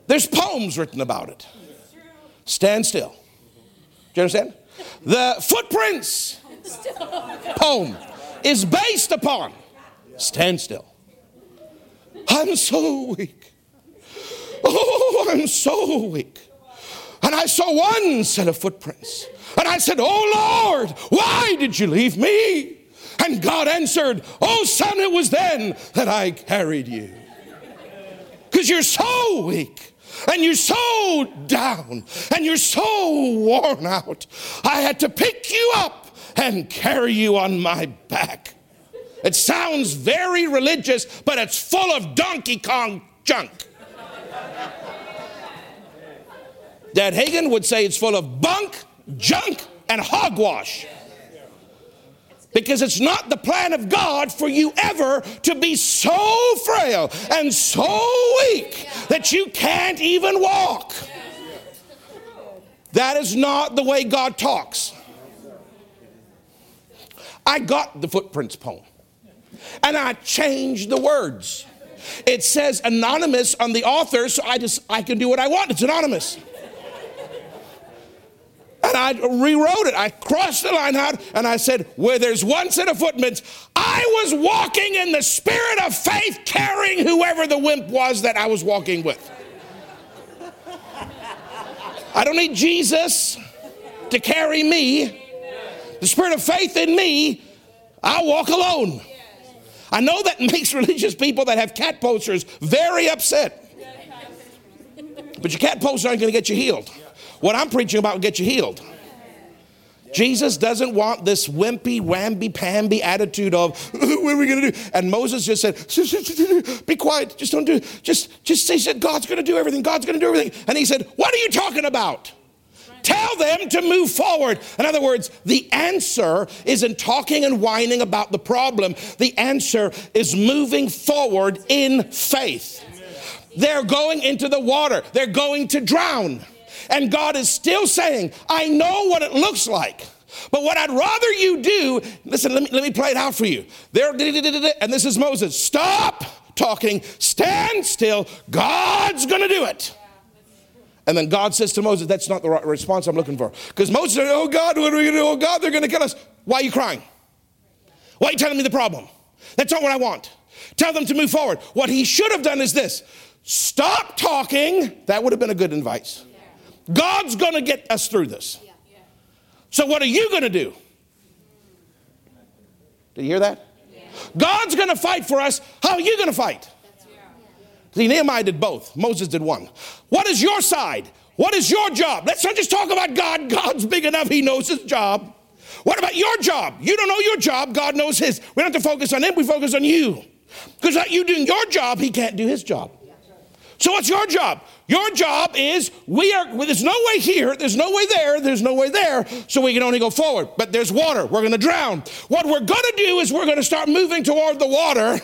There's poems written about it. Stand still. Do you understand? The Footprints poem is based upon stand still. I'm so weak. Oh, I'm so weak. And I saw one set of footprints. And I said, oh, Lord, why did you leave me? And God answered, oh, son, it was then that I carried you. Because you're so weak. And you're so down. And you're so worn out. I had to pick you up and carry you on my back. It sounds very religious, but it's full of Donkey Kong junk. Dad Hagin would say it's full of bunk, junk, and hogwash. Because it's not the plan of God for you ever to be so frail and so weak that you can't even walk. That is not the way God talks. I got the Footprints poem. And I changed the words. It says anonymous on the author, so I can do what I want. It's anonymous. And I rewrote it. I crossed the line out and I said, where there's one set of footprints, I was walking in the spirit of faith, carrying whoever the wimp was that I was walking with. I don't need Jesus to carry me. The spirit of faith in me, I walk alone. I know that makes religious people that have cat posters very upset. But your cat posters aren't going to get you healed. What I'm preaching about will get you healed. Jesus doesn't want this wimpy, wamby-pamby attitude of, what are we going to do? And Moses just said, be quiet. Just don't do it. Just say, God's going to do everything. God's going to do everything. And he said, what are you talking about? Tell them to move forward. In other words, the answer isn't talking and whining about the problem. The answer is moving forward in faith. They're going into the water. They're going to drown. And God is still saying, I know what it looks like. But what I'd rather you do, listen, let me play it out for you. There, and this is Moses. Stop talking. Stand still. God's going to do it. And then God says to Moses, that's not the right response I'm looking for. Because Moses said, oh, God, what are we going to do? Oh, God, they're going to kill us. Why are you crying? Why are you telling me the problem? That's not what I want. Tell them to move forward. What he should have done is this. Stop talking. That would have been a good advice. God's going to get us through this. So what are you going to do? Did you hear that? God's going to fight for us. How are you going to fight? See, Nehemiah did both. Moses did one. What is your side? What is your job? Let's not just talk about God. God's big enough. He knows his job. What about your job? You don't know your job. God knows his. We don't have to focus on him. We focus on you. Because without you doing your job, he can't do his job. So what's your job? Your job is there's no way here, there's no way there, there's no way there, so we can only go forward. But there's water. We're going to drown. What we're going to do is we're going to start moving toward the water,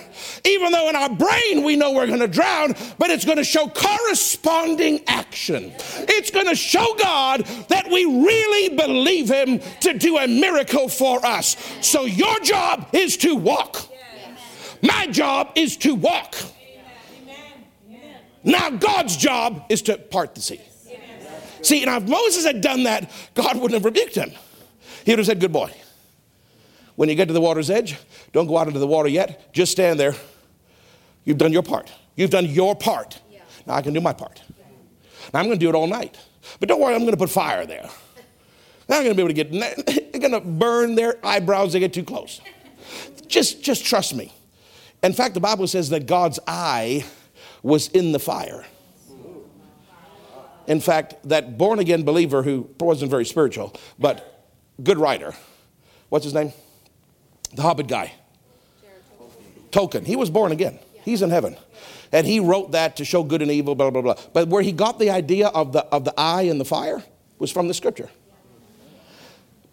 even though in our brain we know we're going to drown, but it's going to show corresponding action. It's going to show God that we really believe him to do a miracle for us. So your job is to walk. My job is to walk. Now God's job is to part the sea. See, now if Moses had done that, God wouldn't have rebuked him. He would have said, good boy. When you get to the water's edge, don't go out into the water yet. Just stand there. You've done your part. You've done your part. Now I can do my part. Now I'm going to do it all night. But don't worry, I'm going to put fire there. Now I'm going to be able to get, they're going to burn their eyebrows if they get too close. Just trust me. In fact, the Bible says that God's eye was in the fire. In fact, that born-again believer who wasn't very spiritual, but good writer. What's his name? The Hobbit guy. Tolkien. He was born again. He's in heaven. And he wrote that to show good and evil, blah, blah, blah. But where he got the idea of the eye in the fire was from the scripture.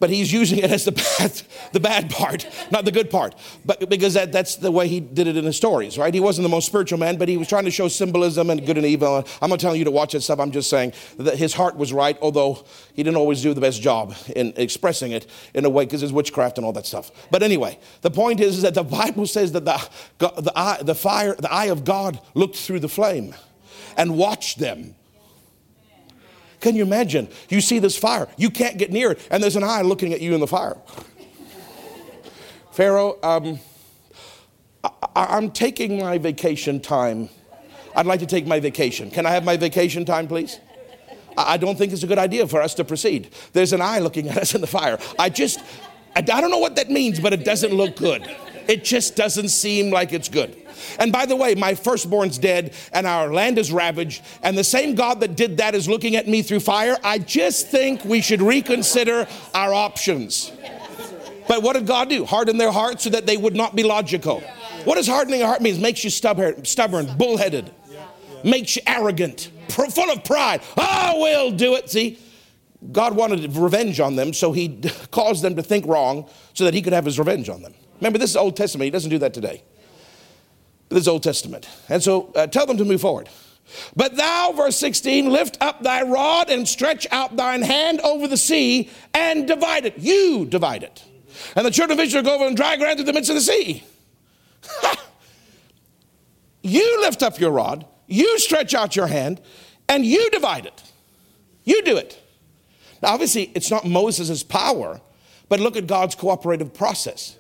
But he's using it as the bad part, not the good part. But because that's the way he did it in the stories, right? He wasn't the most spiritual man, but he was trying to show symbolism and good and evil. I'm not telling you to watch that stuff. I'm just saying that his heart was right, although he didn't always do the best job in expressing it in a way, because there's witchcraft and all that stuff. But anyway, the point is that the Bible says that the eye of God looked through the flame and watched them. Can you imagine? You see this fire. You can't get near it. And there's an eye looking at you in the fire. Pharaoh, I'm taking my vacation time. I'd like to take my vacation. Can I have my vacation time, please? I don't think it's a good idea for us to proceed. There's an eye looking at us in the fire. I don't know what that means, but it doesn't look good. It just doesn't seem like it's good. And by the way, my firstborn's dead and our land is ravaged, and the same God that did that is looking at me through fire. I just think we should reconsider our options. But what did God do? Harden their hearts so that they would not be logical. What does hardening a heart mean? It makes you stubborn, bullheaded, makes you arrogant, full of pride. Oh, we'll do it. See, God wanted revenge on them, so he caused them to think wrong so that he could have his revenge on them. Remember, this is Old Testament. He doesn't do that today. This is Old Testament. And so tell them to move forward. But thou, verse 16, lift up thy rod and stretch out thine hand over the sea and divide it. You divide it. And the children of Israel go over and dry ground through the midst of the sea. You lift up your rod. You stretch out your hand and you divide it. You do it. Now, obviously, it's not Moses' power, but look at God's cooperative process.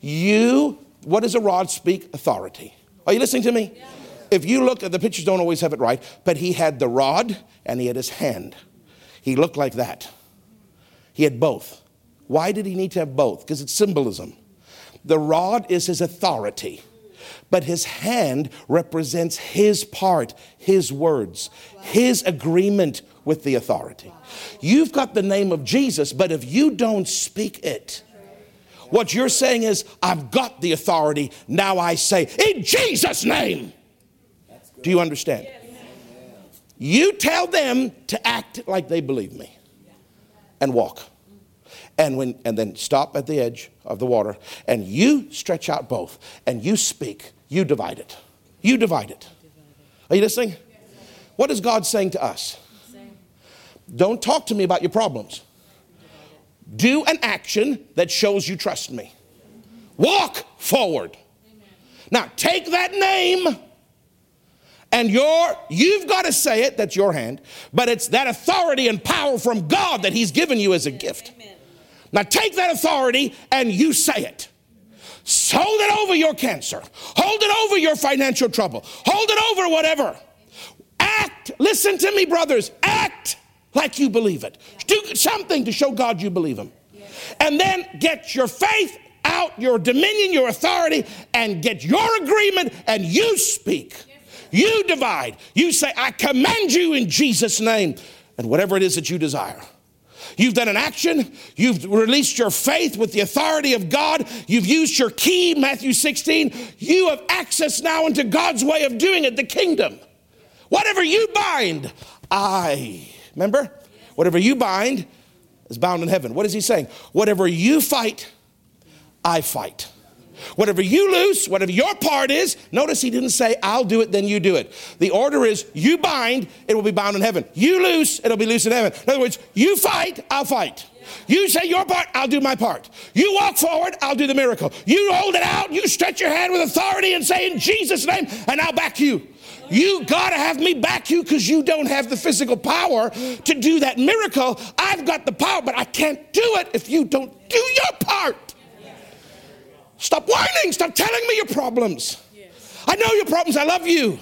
What does a rod speak? Authority. Are you listening to me? Yeah. If you look at the pictures, don't always have it right, but he had the rod and he had his hand. He looked like that. He had both. Why did he need to have both? Because it's symbolism. The rod is his authority, but his hand represents his part, his words, his agreement with the authority. You've got the name of Jesus, but if you don't speak it, what you're saying is, I've got the authority. Now I say, in Jesus' name. Do you understand? Yes. You tell them to act like they believe me and walk. And then stop at the edge of the water. And you stretch out both. And you speak. You divide it. You divide it. Are you listening? What is God saying to us? Don't talk to me about your problems. Do an action that shows you trust me. Walk forward. Amen. Now take that name and you've got to say it, that's your hand, but it's that authority and power from God that he's given you as a gift. Amen. Now take that authority and you say it. So hold it over your cancer. Hold it over your financial trouble. Hold it over whatever. Act. Listen to me, brothers. Act like you believe it. Do something to show God you believe him. And then get your faith out, your dominion, your authority, and get your agreement, and you speak. You divide. You say, I command you in Jesus' name, and whatever it is that you desire. You've done an action. You've released your faith with the authority of God. You've used your key, Matthew 16. You have access now into God's way of doing it, the kingdom. Whatever you bind, Remember? Whatever you bind is bound in heaven. What is he saying? Whatever you fight, I fight. Whatever you loose, whatever your part is, notice he didn't say, I'll do it, then you do it. The order is, you bind, it will be bound in heaven. You loose, it'll be loose in heaven. In other words, you fight, I'll fight. You say your part, I'll do my part. You walk forward, I'll do the miracle. You hold it out, you stretch your hand with authority and say, in Jesus' name, and I'll back you. You got to have me back you because you don't have the physical power to do that miracle. I've got the power, but I can't do it if you don't do your part. Stop whining. Stop telling me your problems. I know your problems. I love you.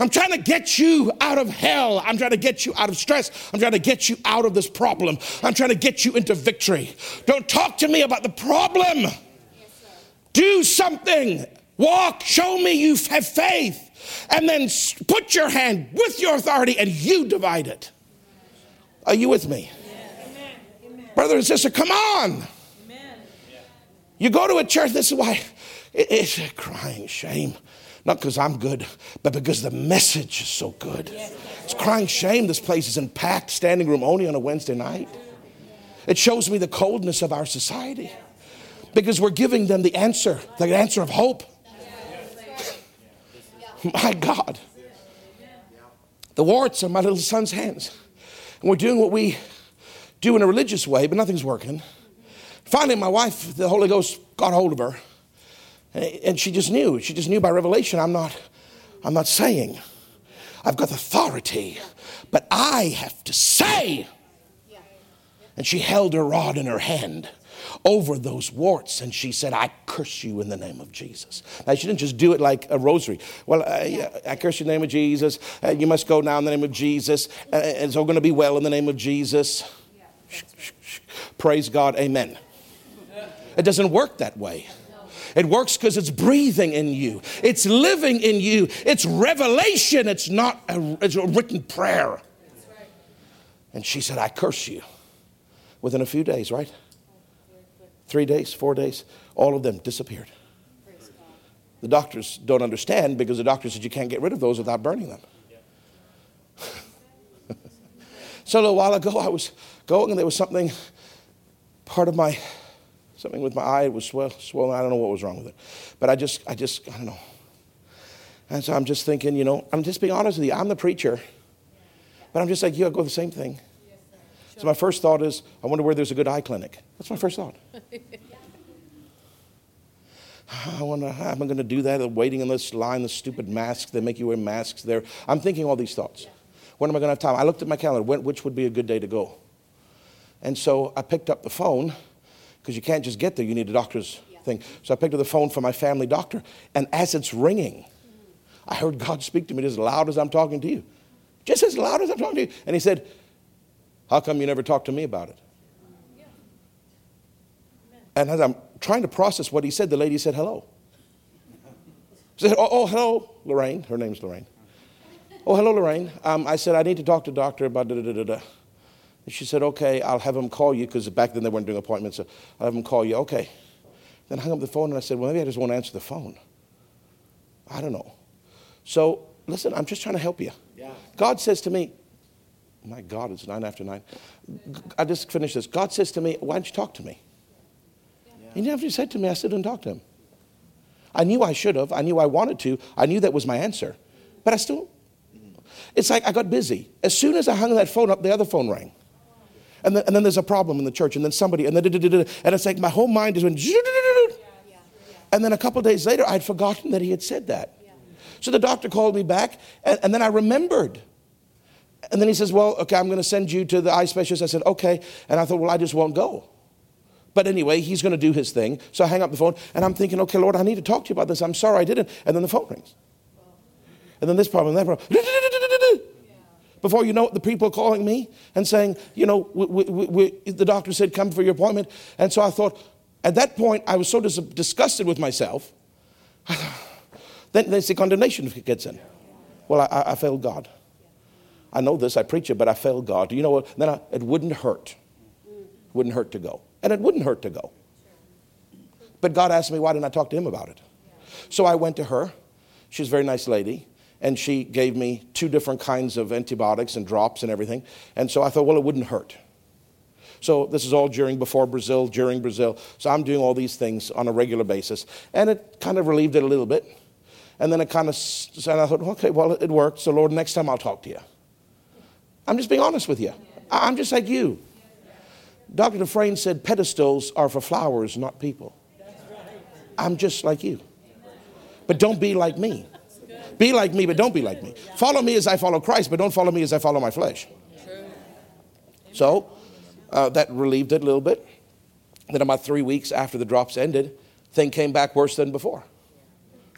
I'm trying to get you out of hell. I'm trying to get you out of stress. I'm trying to get you out of this problem. I'm trying to get you into victory. Don't talk to me about the problem. Do something. Walk. Show me you have faith. And then put your hand with your authority and you divide it. Are you with me? Amen. Brother and sister, come on. Amen. You go to a church, this is why it's a crying shame. Not because I'm good, but because the message is so good. It's crying shame this place is in packed standing room only on a Wednesday night. It shows me the coldness of our society, because we're giving them the answer of hope. My God. The warts are my little son's hands. And we're doing what we do in a religious way, but nothing's working. Finally, my wife, the Holy Ghost, got hold of her. And she just knew. She just knew by revelation, I'm not saying. I've got authority, but I have to say. And she held her rod in her hand over those warts, and she said, I curse you in the name of Jesus. Now, she didn't just do it like a rosary. Well, I curse you in the name of Jesus. You must go now in the name of Jesus. And it's all going to be well in the name of Jesus. Praise God. Amen. It doesn't work that way. It works because it's breathing in you. It's living in you. It's revelation. It's not a written prayer. And she said, I curse you. Within a few days, right? 3 days, 4 days, all of them disappeared. The doctors don't understand, because the doctor said you can't get rid of those without burning them. So a little while ago, I was going, and there was something with my eye. It was swollen. I don't know what was wrong with it, but I don't know. And so I'm just thinking, I'm just being honest with you. I'm the preacher, but I'm just like, you, I go the same thing. So my first thought is, I wonder where there's a good eye clinic. That's my first thought. I wonder how am I going to do that? Waiting in this line, the stupid masks. They make you wear masks there. I'm thinking all these thoughts. When am I going to have time? I looked at my calendar, which would be a good day to go. And so I picked up the phone, because you can't just get there. You need a doctor's thing. So I picked up the phone for my family doctor. And as it's ringing, I heard God speak to me as loud as I'm talking to you. Just as loud as I'm talking to you. And he said, how come you never talked to me about it? Yeah. And as I'm trying to process what he said, the lady said, hello. She said, oh, hello, Lorraine. Her name's Lorraine. Oh, hello, Lorraine. I said, I need to talk to doctor about da-da-da-da-da. And she said, okay, I'll have him call you, because back then they weren't doing appointments. So I'll have him call you. Okay. Then I hung up the phone, and I said, well, maybe I just won't answer the phone. I don't know. So, listen, I'm just trying to help you. Yeah. God says to me, my God, it's 9:09. I just finished this. God says to me, why don't you talk to me? Yeah. He never said to me, I stood and talked to him. I knew I should have. I knew I wanted to. I knew that was my answer. But I still, it's like I got busy. As soon as I hung that phone up, the other phone rang. And then there's a problem in the church. And then somebody, and it's like my whole mind is went. And then a couple days later, I'd forgotten that he had said that. So the doctor called me back, and then I remembered. And then he says, well, okay, I'm going to send you to the eye specialist. I said, okay. And I thought, well, I just won't go. But anyway, he's going to do his thing. So I hang up the phone, and I'm thinking, okay, Lord, I need to talk to you about this. I'm sorry I didn't. And then the phone rings. And then this problem, that problem. Before you know it, the people are calling me and saying, the doctor said, come for your appointment. And so I thought, at that point, I was so disgusted with myself. Then the condemnation gets in. Well, I failed God. I know this, I preach it, but I failed God. You know what? Then it wouldn't hurt. It wouldn't hurt to go. And it wouldn't hurt to go. But God asked me, why didn't I talk to him about it? So I went to her. She's a very nice lady. And she gave me 2 different kinds of antibiotics and drops and everything. And so I thought, well, it wouldn't hurt. So this is all during Brazil. So I'm doing all these things on a regular basis. And it kind of relieved it a little bit. And then and I thought, okay, well, it worked. So Lord, next time I'll talk to you. I'm just being honest with you. I'm just like you. Dr. Dufresne said pedestals are for flowers, not people. I'm just like you. But don't be like me. Be like me, but don't be like me. Follow me as I follow Christ, but don't follow me as I follow my flesh. So that relieved it a little bit. Then about 3 weeks after the drops ended, thing came back worse than before.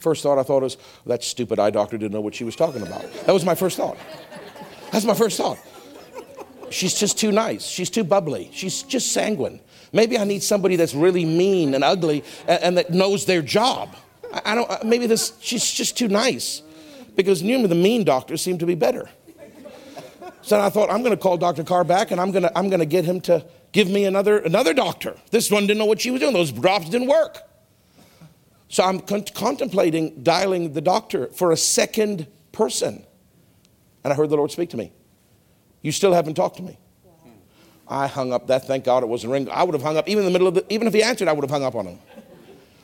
First thought I thought was, that stupid eye doctor didn't know what she was talking about. That was my first thought. That's my first thought. She's just too nice. She's too bubbly. She's just sanguine. Maybe I need somebody that's really mean and ugly and that knows their job. I don't. Maybe she's just too nice, because the mean doctors seem to be better. So I thought, I'm going to call Dr. Carr back, and I'm going to get him to give me another doctor. This one didn't know what she was doing. Those drops didn't work. So I'm contemplating dialing the doctor for a second person. And I heard the Lord speak to me. You still haven't talked to me. I hung up that. Thank God it was a ring. I would have hung up even in the middle of the, even if he answered, I would have hung up on him.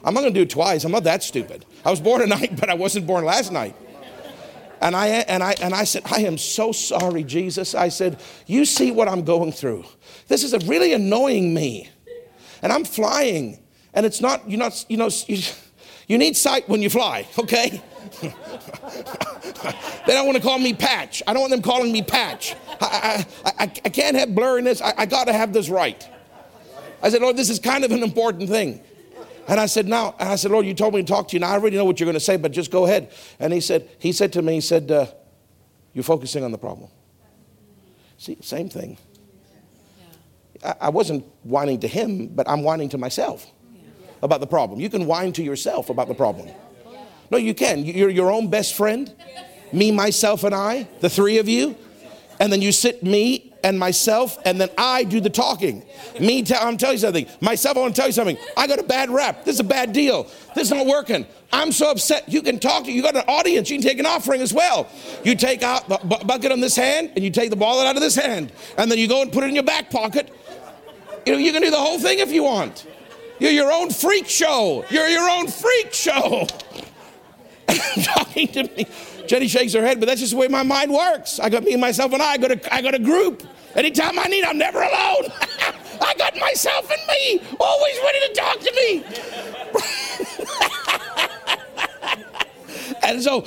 I'm not going to do it twice. I'm not that stupid. I was born tonight, but I wasn't born last night. And I said, I am so sorry, Jesus. I said, you see what I'm going through. This is really annoying me. And I'm flying. And it's not, you're not, you know, you need sight when you fly, okay? They don't want to call me Patch. I don't want them calling me Patch. I can't have blurriness. I got to have this right. I said, Lord, this is kind of an important thing. And I said, now, and I said, Lord, you told me to talk to you. Now, I already know what you're going to say, but just go ahead. And he said to me, you're focusing on the problem. See, same thing. I wasn't whining to him, but I'm whining to myself about the problem. You can whine to yourself about the problem. No, you can. You're your own best friend. Me, myself, and I, the three of you. And then you sit me and myself, and then I do the talking. I'm telling you something. Myself, I want to tell you something. I got a bad rap. This is a bad deal. This is not working. I'm so upset. You can talk to, you got an audience. You can take an offering as well. You take out the bucket on this hand, and you take the ball out of this hand. And then you go and put it in your back pocket. You know, you can do the whole thing if you want. You're your own freak show. You're your own freak show. Talking to me. Jenny shakes her head, but that's just the way my mind works. I got me, myself, and I got a group. Anytime I need, I'm never alone. I got myself and me, always ready to talk to me. And so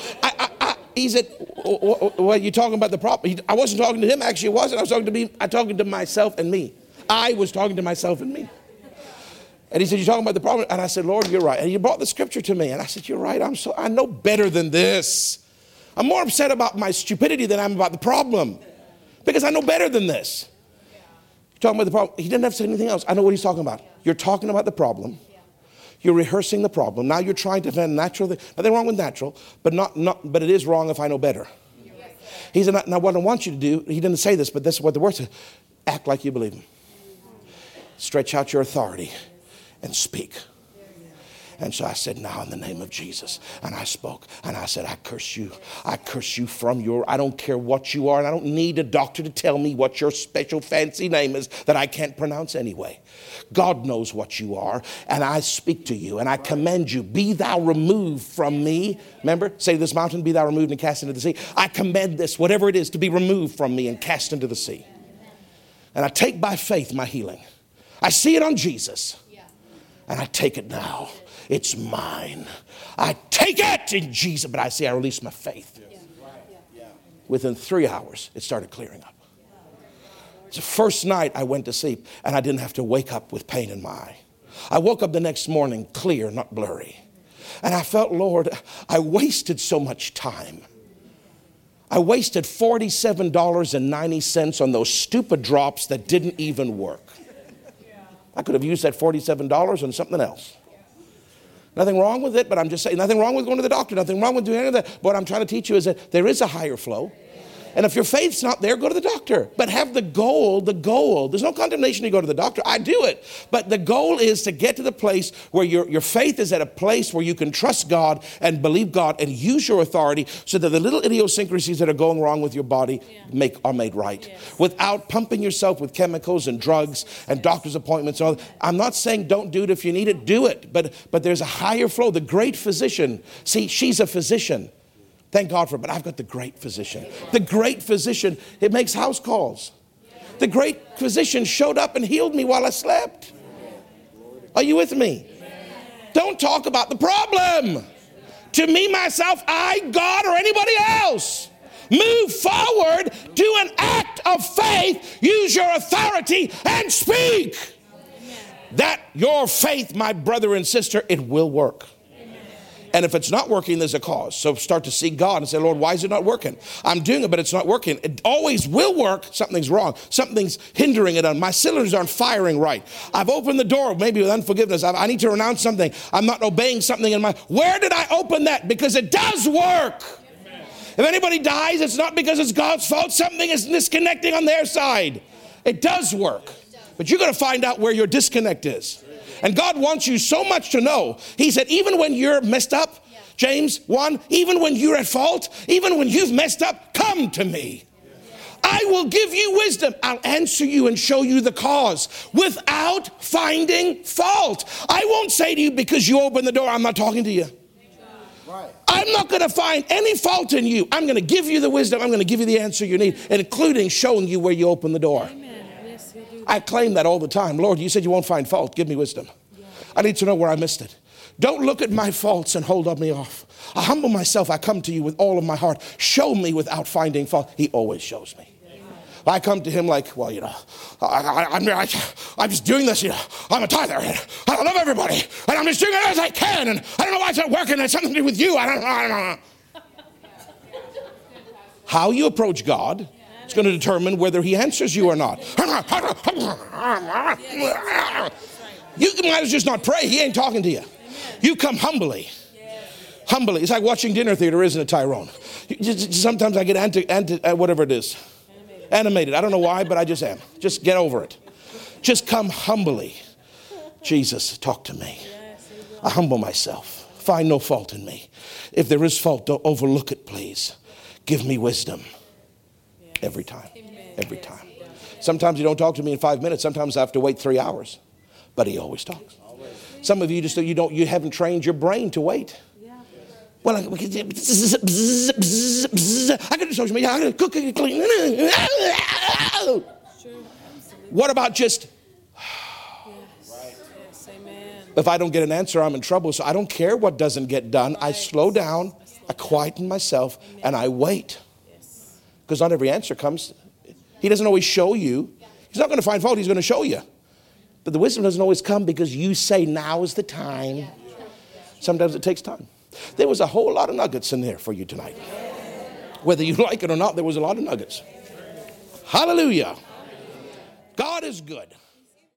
he said, well, you're talking about the problem. I wasn't talking to him, actually, it wasn't. I was talking to me. I talking to myself and me. I was talking to myself and me. And he said, you're talking about the problem. And I said, Lord, you're right. And you brought the scripture to me. And I said, you're right. I know better than this. I'm more upset about my stupidity than I'm about the problem, because I know better than this. You're talking about the problem. He didn't have to say anything else. I know what he's talking about. You're talking about the problem. You're rehearsing the problem. Now you're trying to defend natural. Nothing wrong with natural, but but it is wrong if I know better. He said, now what I want you to do, he didn't say this, but this is what the word says. Act like you believe him. Stretch out your authority and speak. And so I said, now in the name of Jesus. And I spoke and I said, I curse you. I curse you from I don't care what you are. And I don't need a doctor to tell me what your special fancy name is that I can't pronounce anyway. God knows what you are. And I speak to you and I command you, be thou removed from me. Remember, say to this mountain, be thou removed and cast into the sea. I command this, whatever it is, to be removed from me and cast into the sea. And I take by faith my healing. I see it on Jesus. And I take it now. It's mine. I take it in Jesus. But I see I release my faith. Yes. Right. Yeah. Within 3 hours, it started clearing up. It's the first night I went to sleep, and I didn't have to wake up with pain in my eye. I woke up the next morning clear, not blurry. And I felt, Lord, I wasted so much time. I wasted $47.90 on those stupid drops that didn't even work. I could have used that $47 on something else. Nothing wrong with it, but I'm just saying, nothing wrong with going to the doctor, nothing wrong with doing any of that. What I'm trying to teach you is that there is a higher flow. And if your faith's not there, go to the doctor. But have the goal, the goal. There's no condemnation to go to the doctor. I do it. But the goal is to get to the place where your faith is at a place where you can trust God and believe God and use your authority so that the little idiosyncrasies that are going wrong with your body are made right. Yes. Without pumping yourself with chemicals and drugs and doctor's appointments. And all. I'm not saying don't do it if you need it. Do it. But there's a higher flow. The great physician. See, she's a physician. Thank God for it, but I've got the great physician. The great physician, it makes house calls. The great physician showed up and healed me while I slept. Are you with me? Don't talk about the problem. To me, myself, I, God, or anybody else. Move forward, do an act of faith, use your authority, and speak. That your faith, my brother and sister, it will work. And if it's not working, there's a cause. So start to seek God and say, Lord, why is it not working? I'm doing it, but it's not working. It always will work. Something's wrong. Something's hindering it. My cylinders aren't firing right. I've opened the door, maybe with unforgiveness. I need to renounce something. I'm not obeying something in my... Where did I open that? Because it does work. Amen. If anybody dies, it's not because it's God's fault. Something is disconnecting on their side. It does work. But you're going to find out where your disconnect is. And God wants you so much to know. He said, even when you're messed up, James 1, even when you're at fault, even when you've messed up, come to me. I will give you wisdom. I'll answer you and show you the cause without finding fault. I won't say to you, because you opened the door, I'm not talking to you. Right. I'm not going to find any fault in you. I'm going to give you the wisdom. I'm going to give you the answer you need, including showing you where you open the door. Amen. Yes, you do. I claim that all the time. Lord, you said you won't find fault. Give me wisdom. Yeah. I need to know where I missed it. Don't look at my faults and hold me off. I humble myself. I come to you with all of my heart. Show me without finding fault. He always shows me. I come to him like, well, you know, I'm just doing this, you know. I'm a tither. I love everybody. And I'm just doing it as I can. And I don't know why it's not working. It's something to do with you. I don't know. How you approach God is going to determine whether he answers you or not. You might as well just not pray. He ain't talking to you. You come humbly. Humbly. It's like watching dinner theater, isn't it, Tyrone? Sometimes I get whatever it is. Animated. I don't know why, but I just am. Just get over it. Just come humbly. Jesus, talk to me. I humble myself. Find no fault in me. If there is fault, don't overlook it, please. Give me wisdom. Every time. Every time. Sometimes you don't talk to me in 5 minutes. Sometimes I have to wait 3 hours. But he always talks. Some of you just you haven't trained your brain to wait. Well, I could do social media. I could cook and clean. What about just? Yes, amen. If I don't get an answer, I'm in trouble. So I don't care what doesn't get done. Right. I slow down. I quieten myself, amen. And I wait. Because not every answer comes. He doesn't always show you. He's not going to find fault. He's going to show you. But the wisdom doesn't always come because you say now is the time. Yeah. Sometimes it takes time. There was a whole lot of nuggets in there for you tonight. Whether you like it or not, there was a lot of nuggets. Hallelujah. God is good.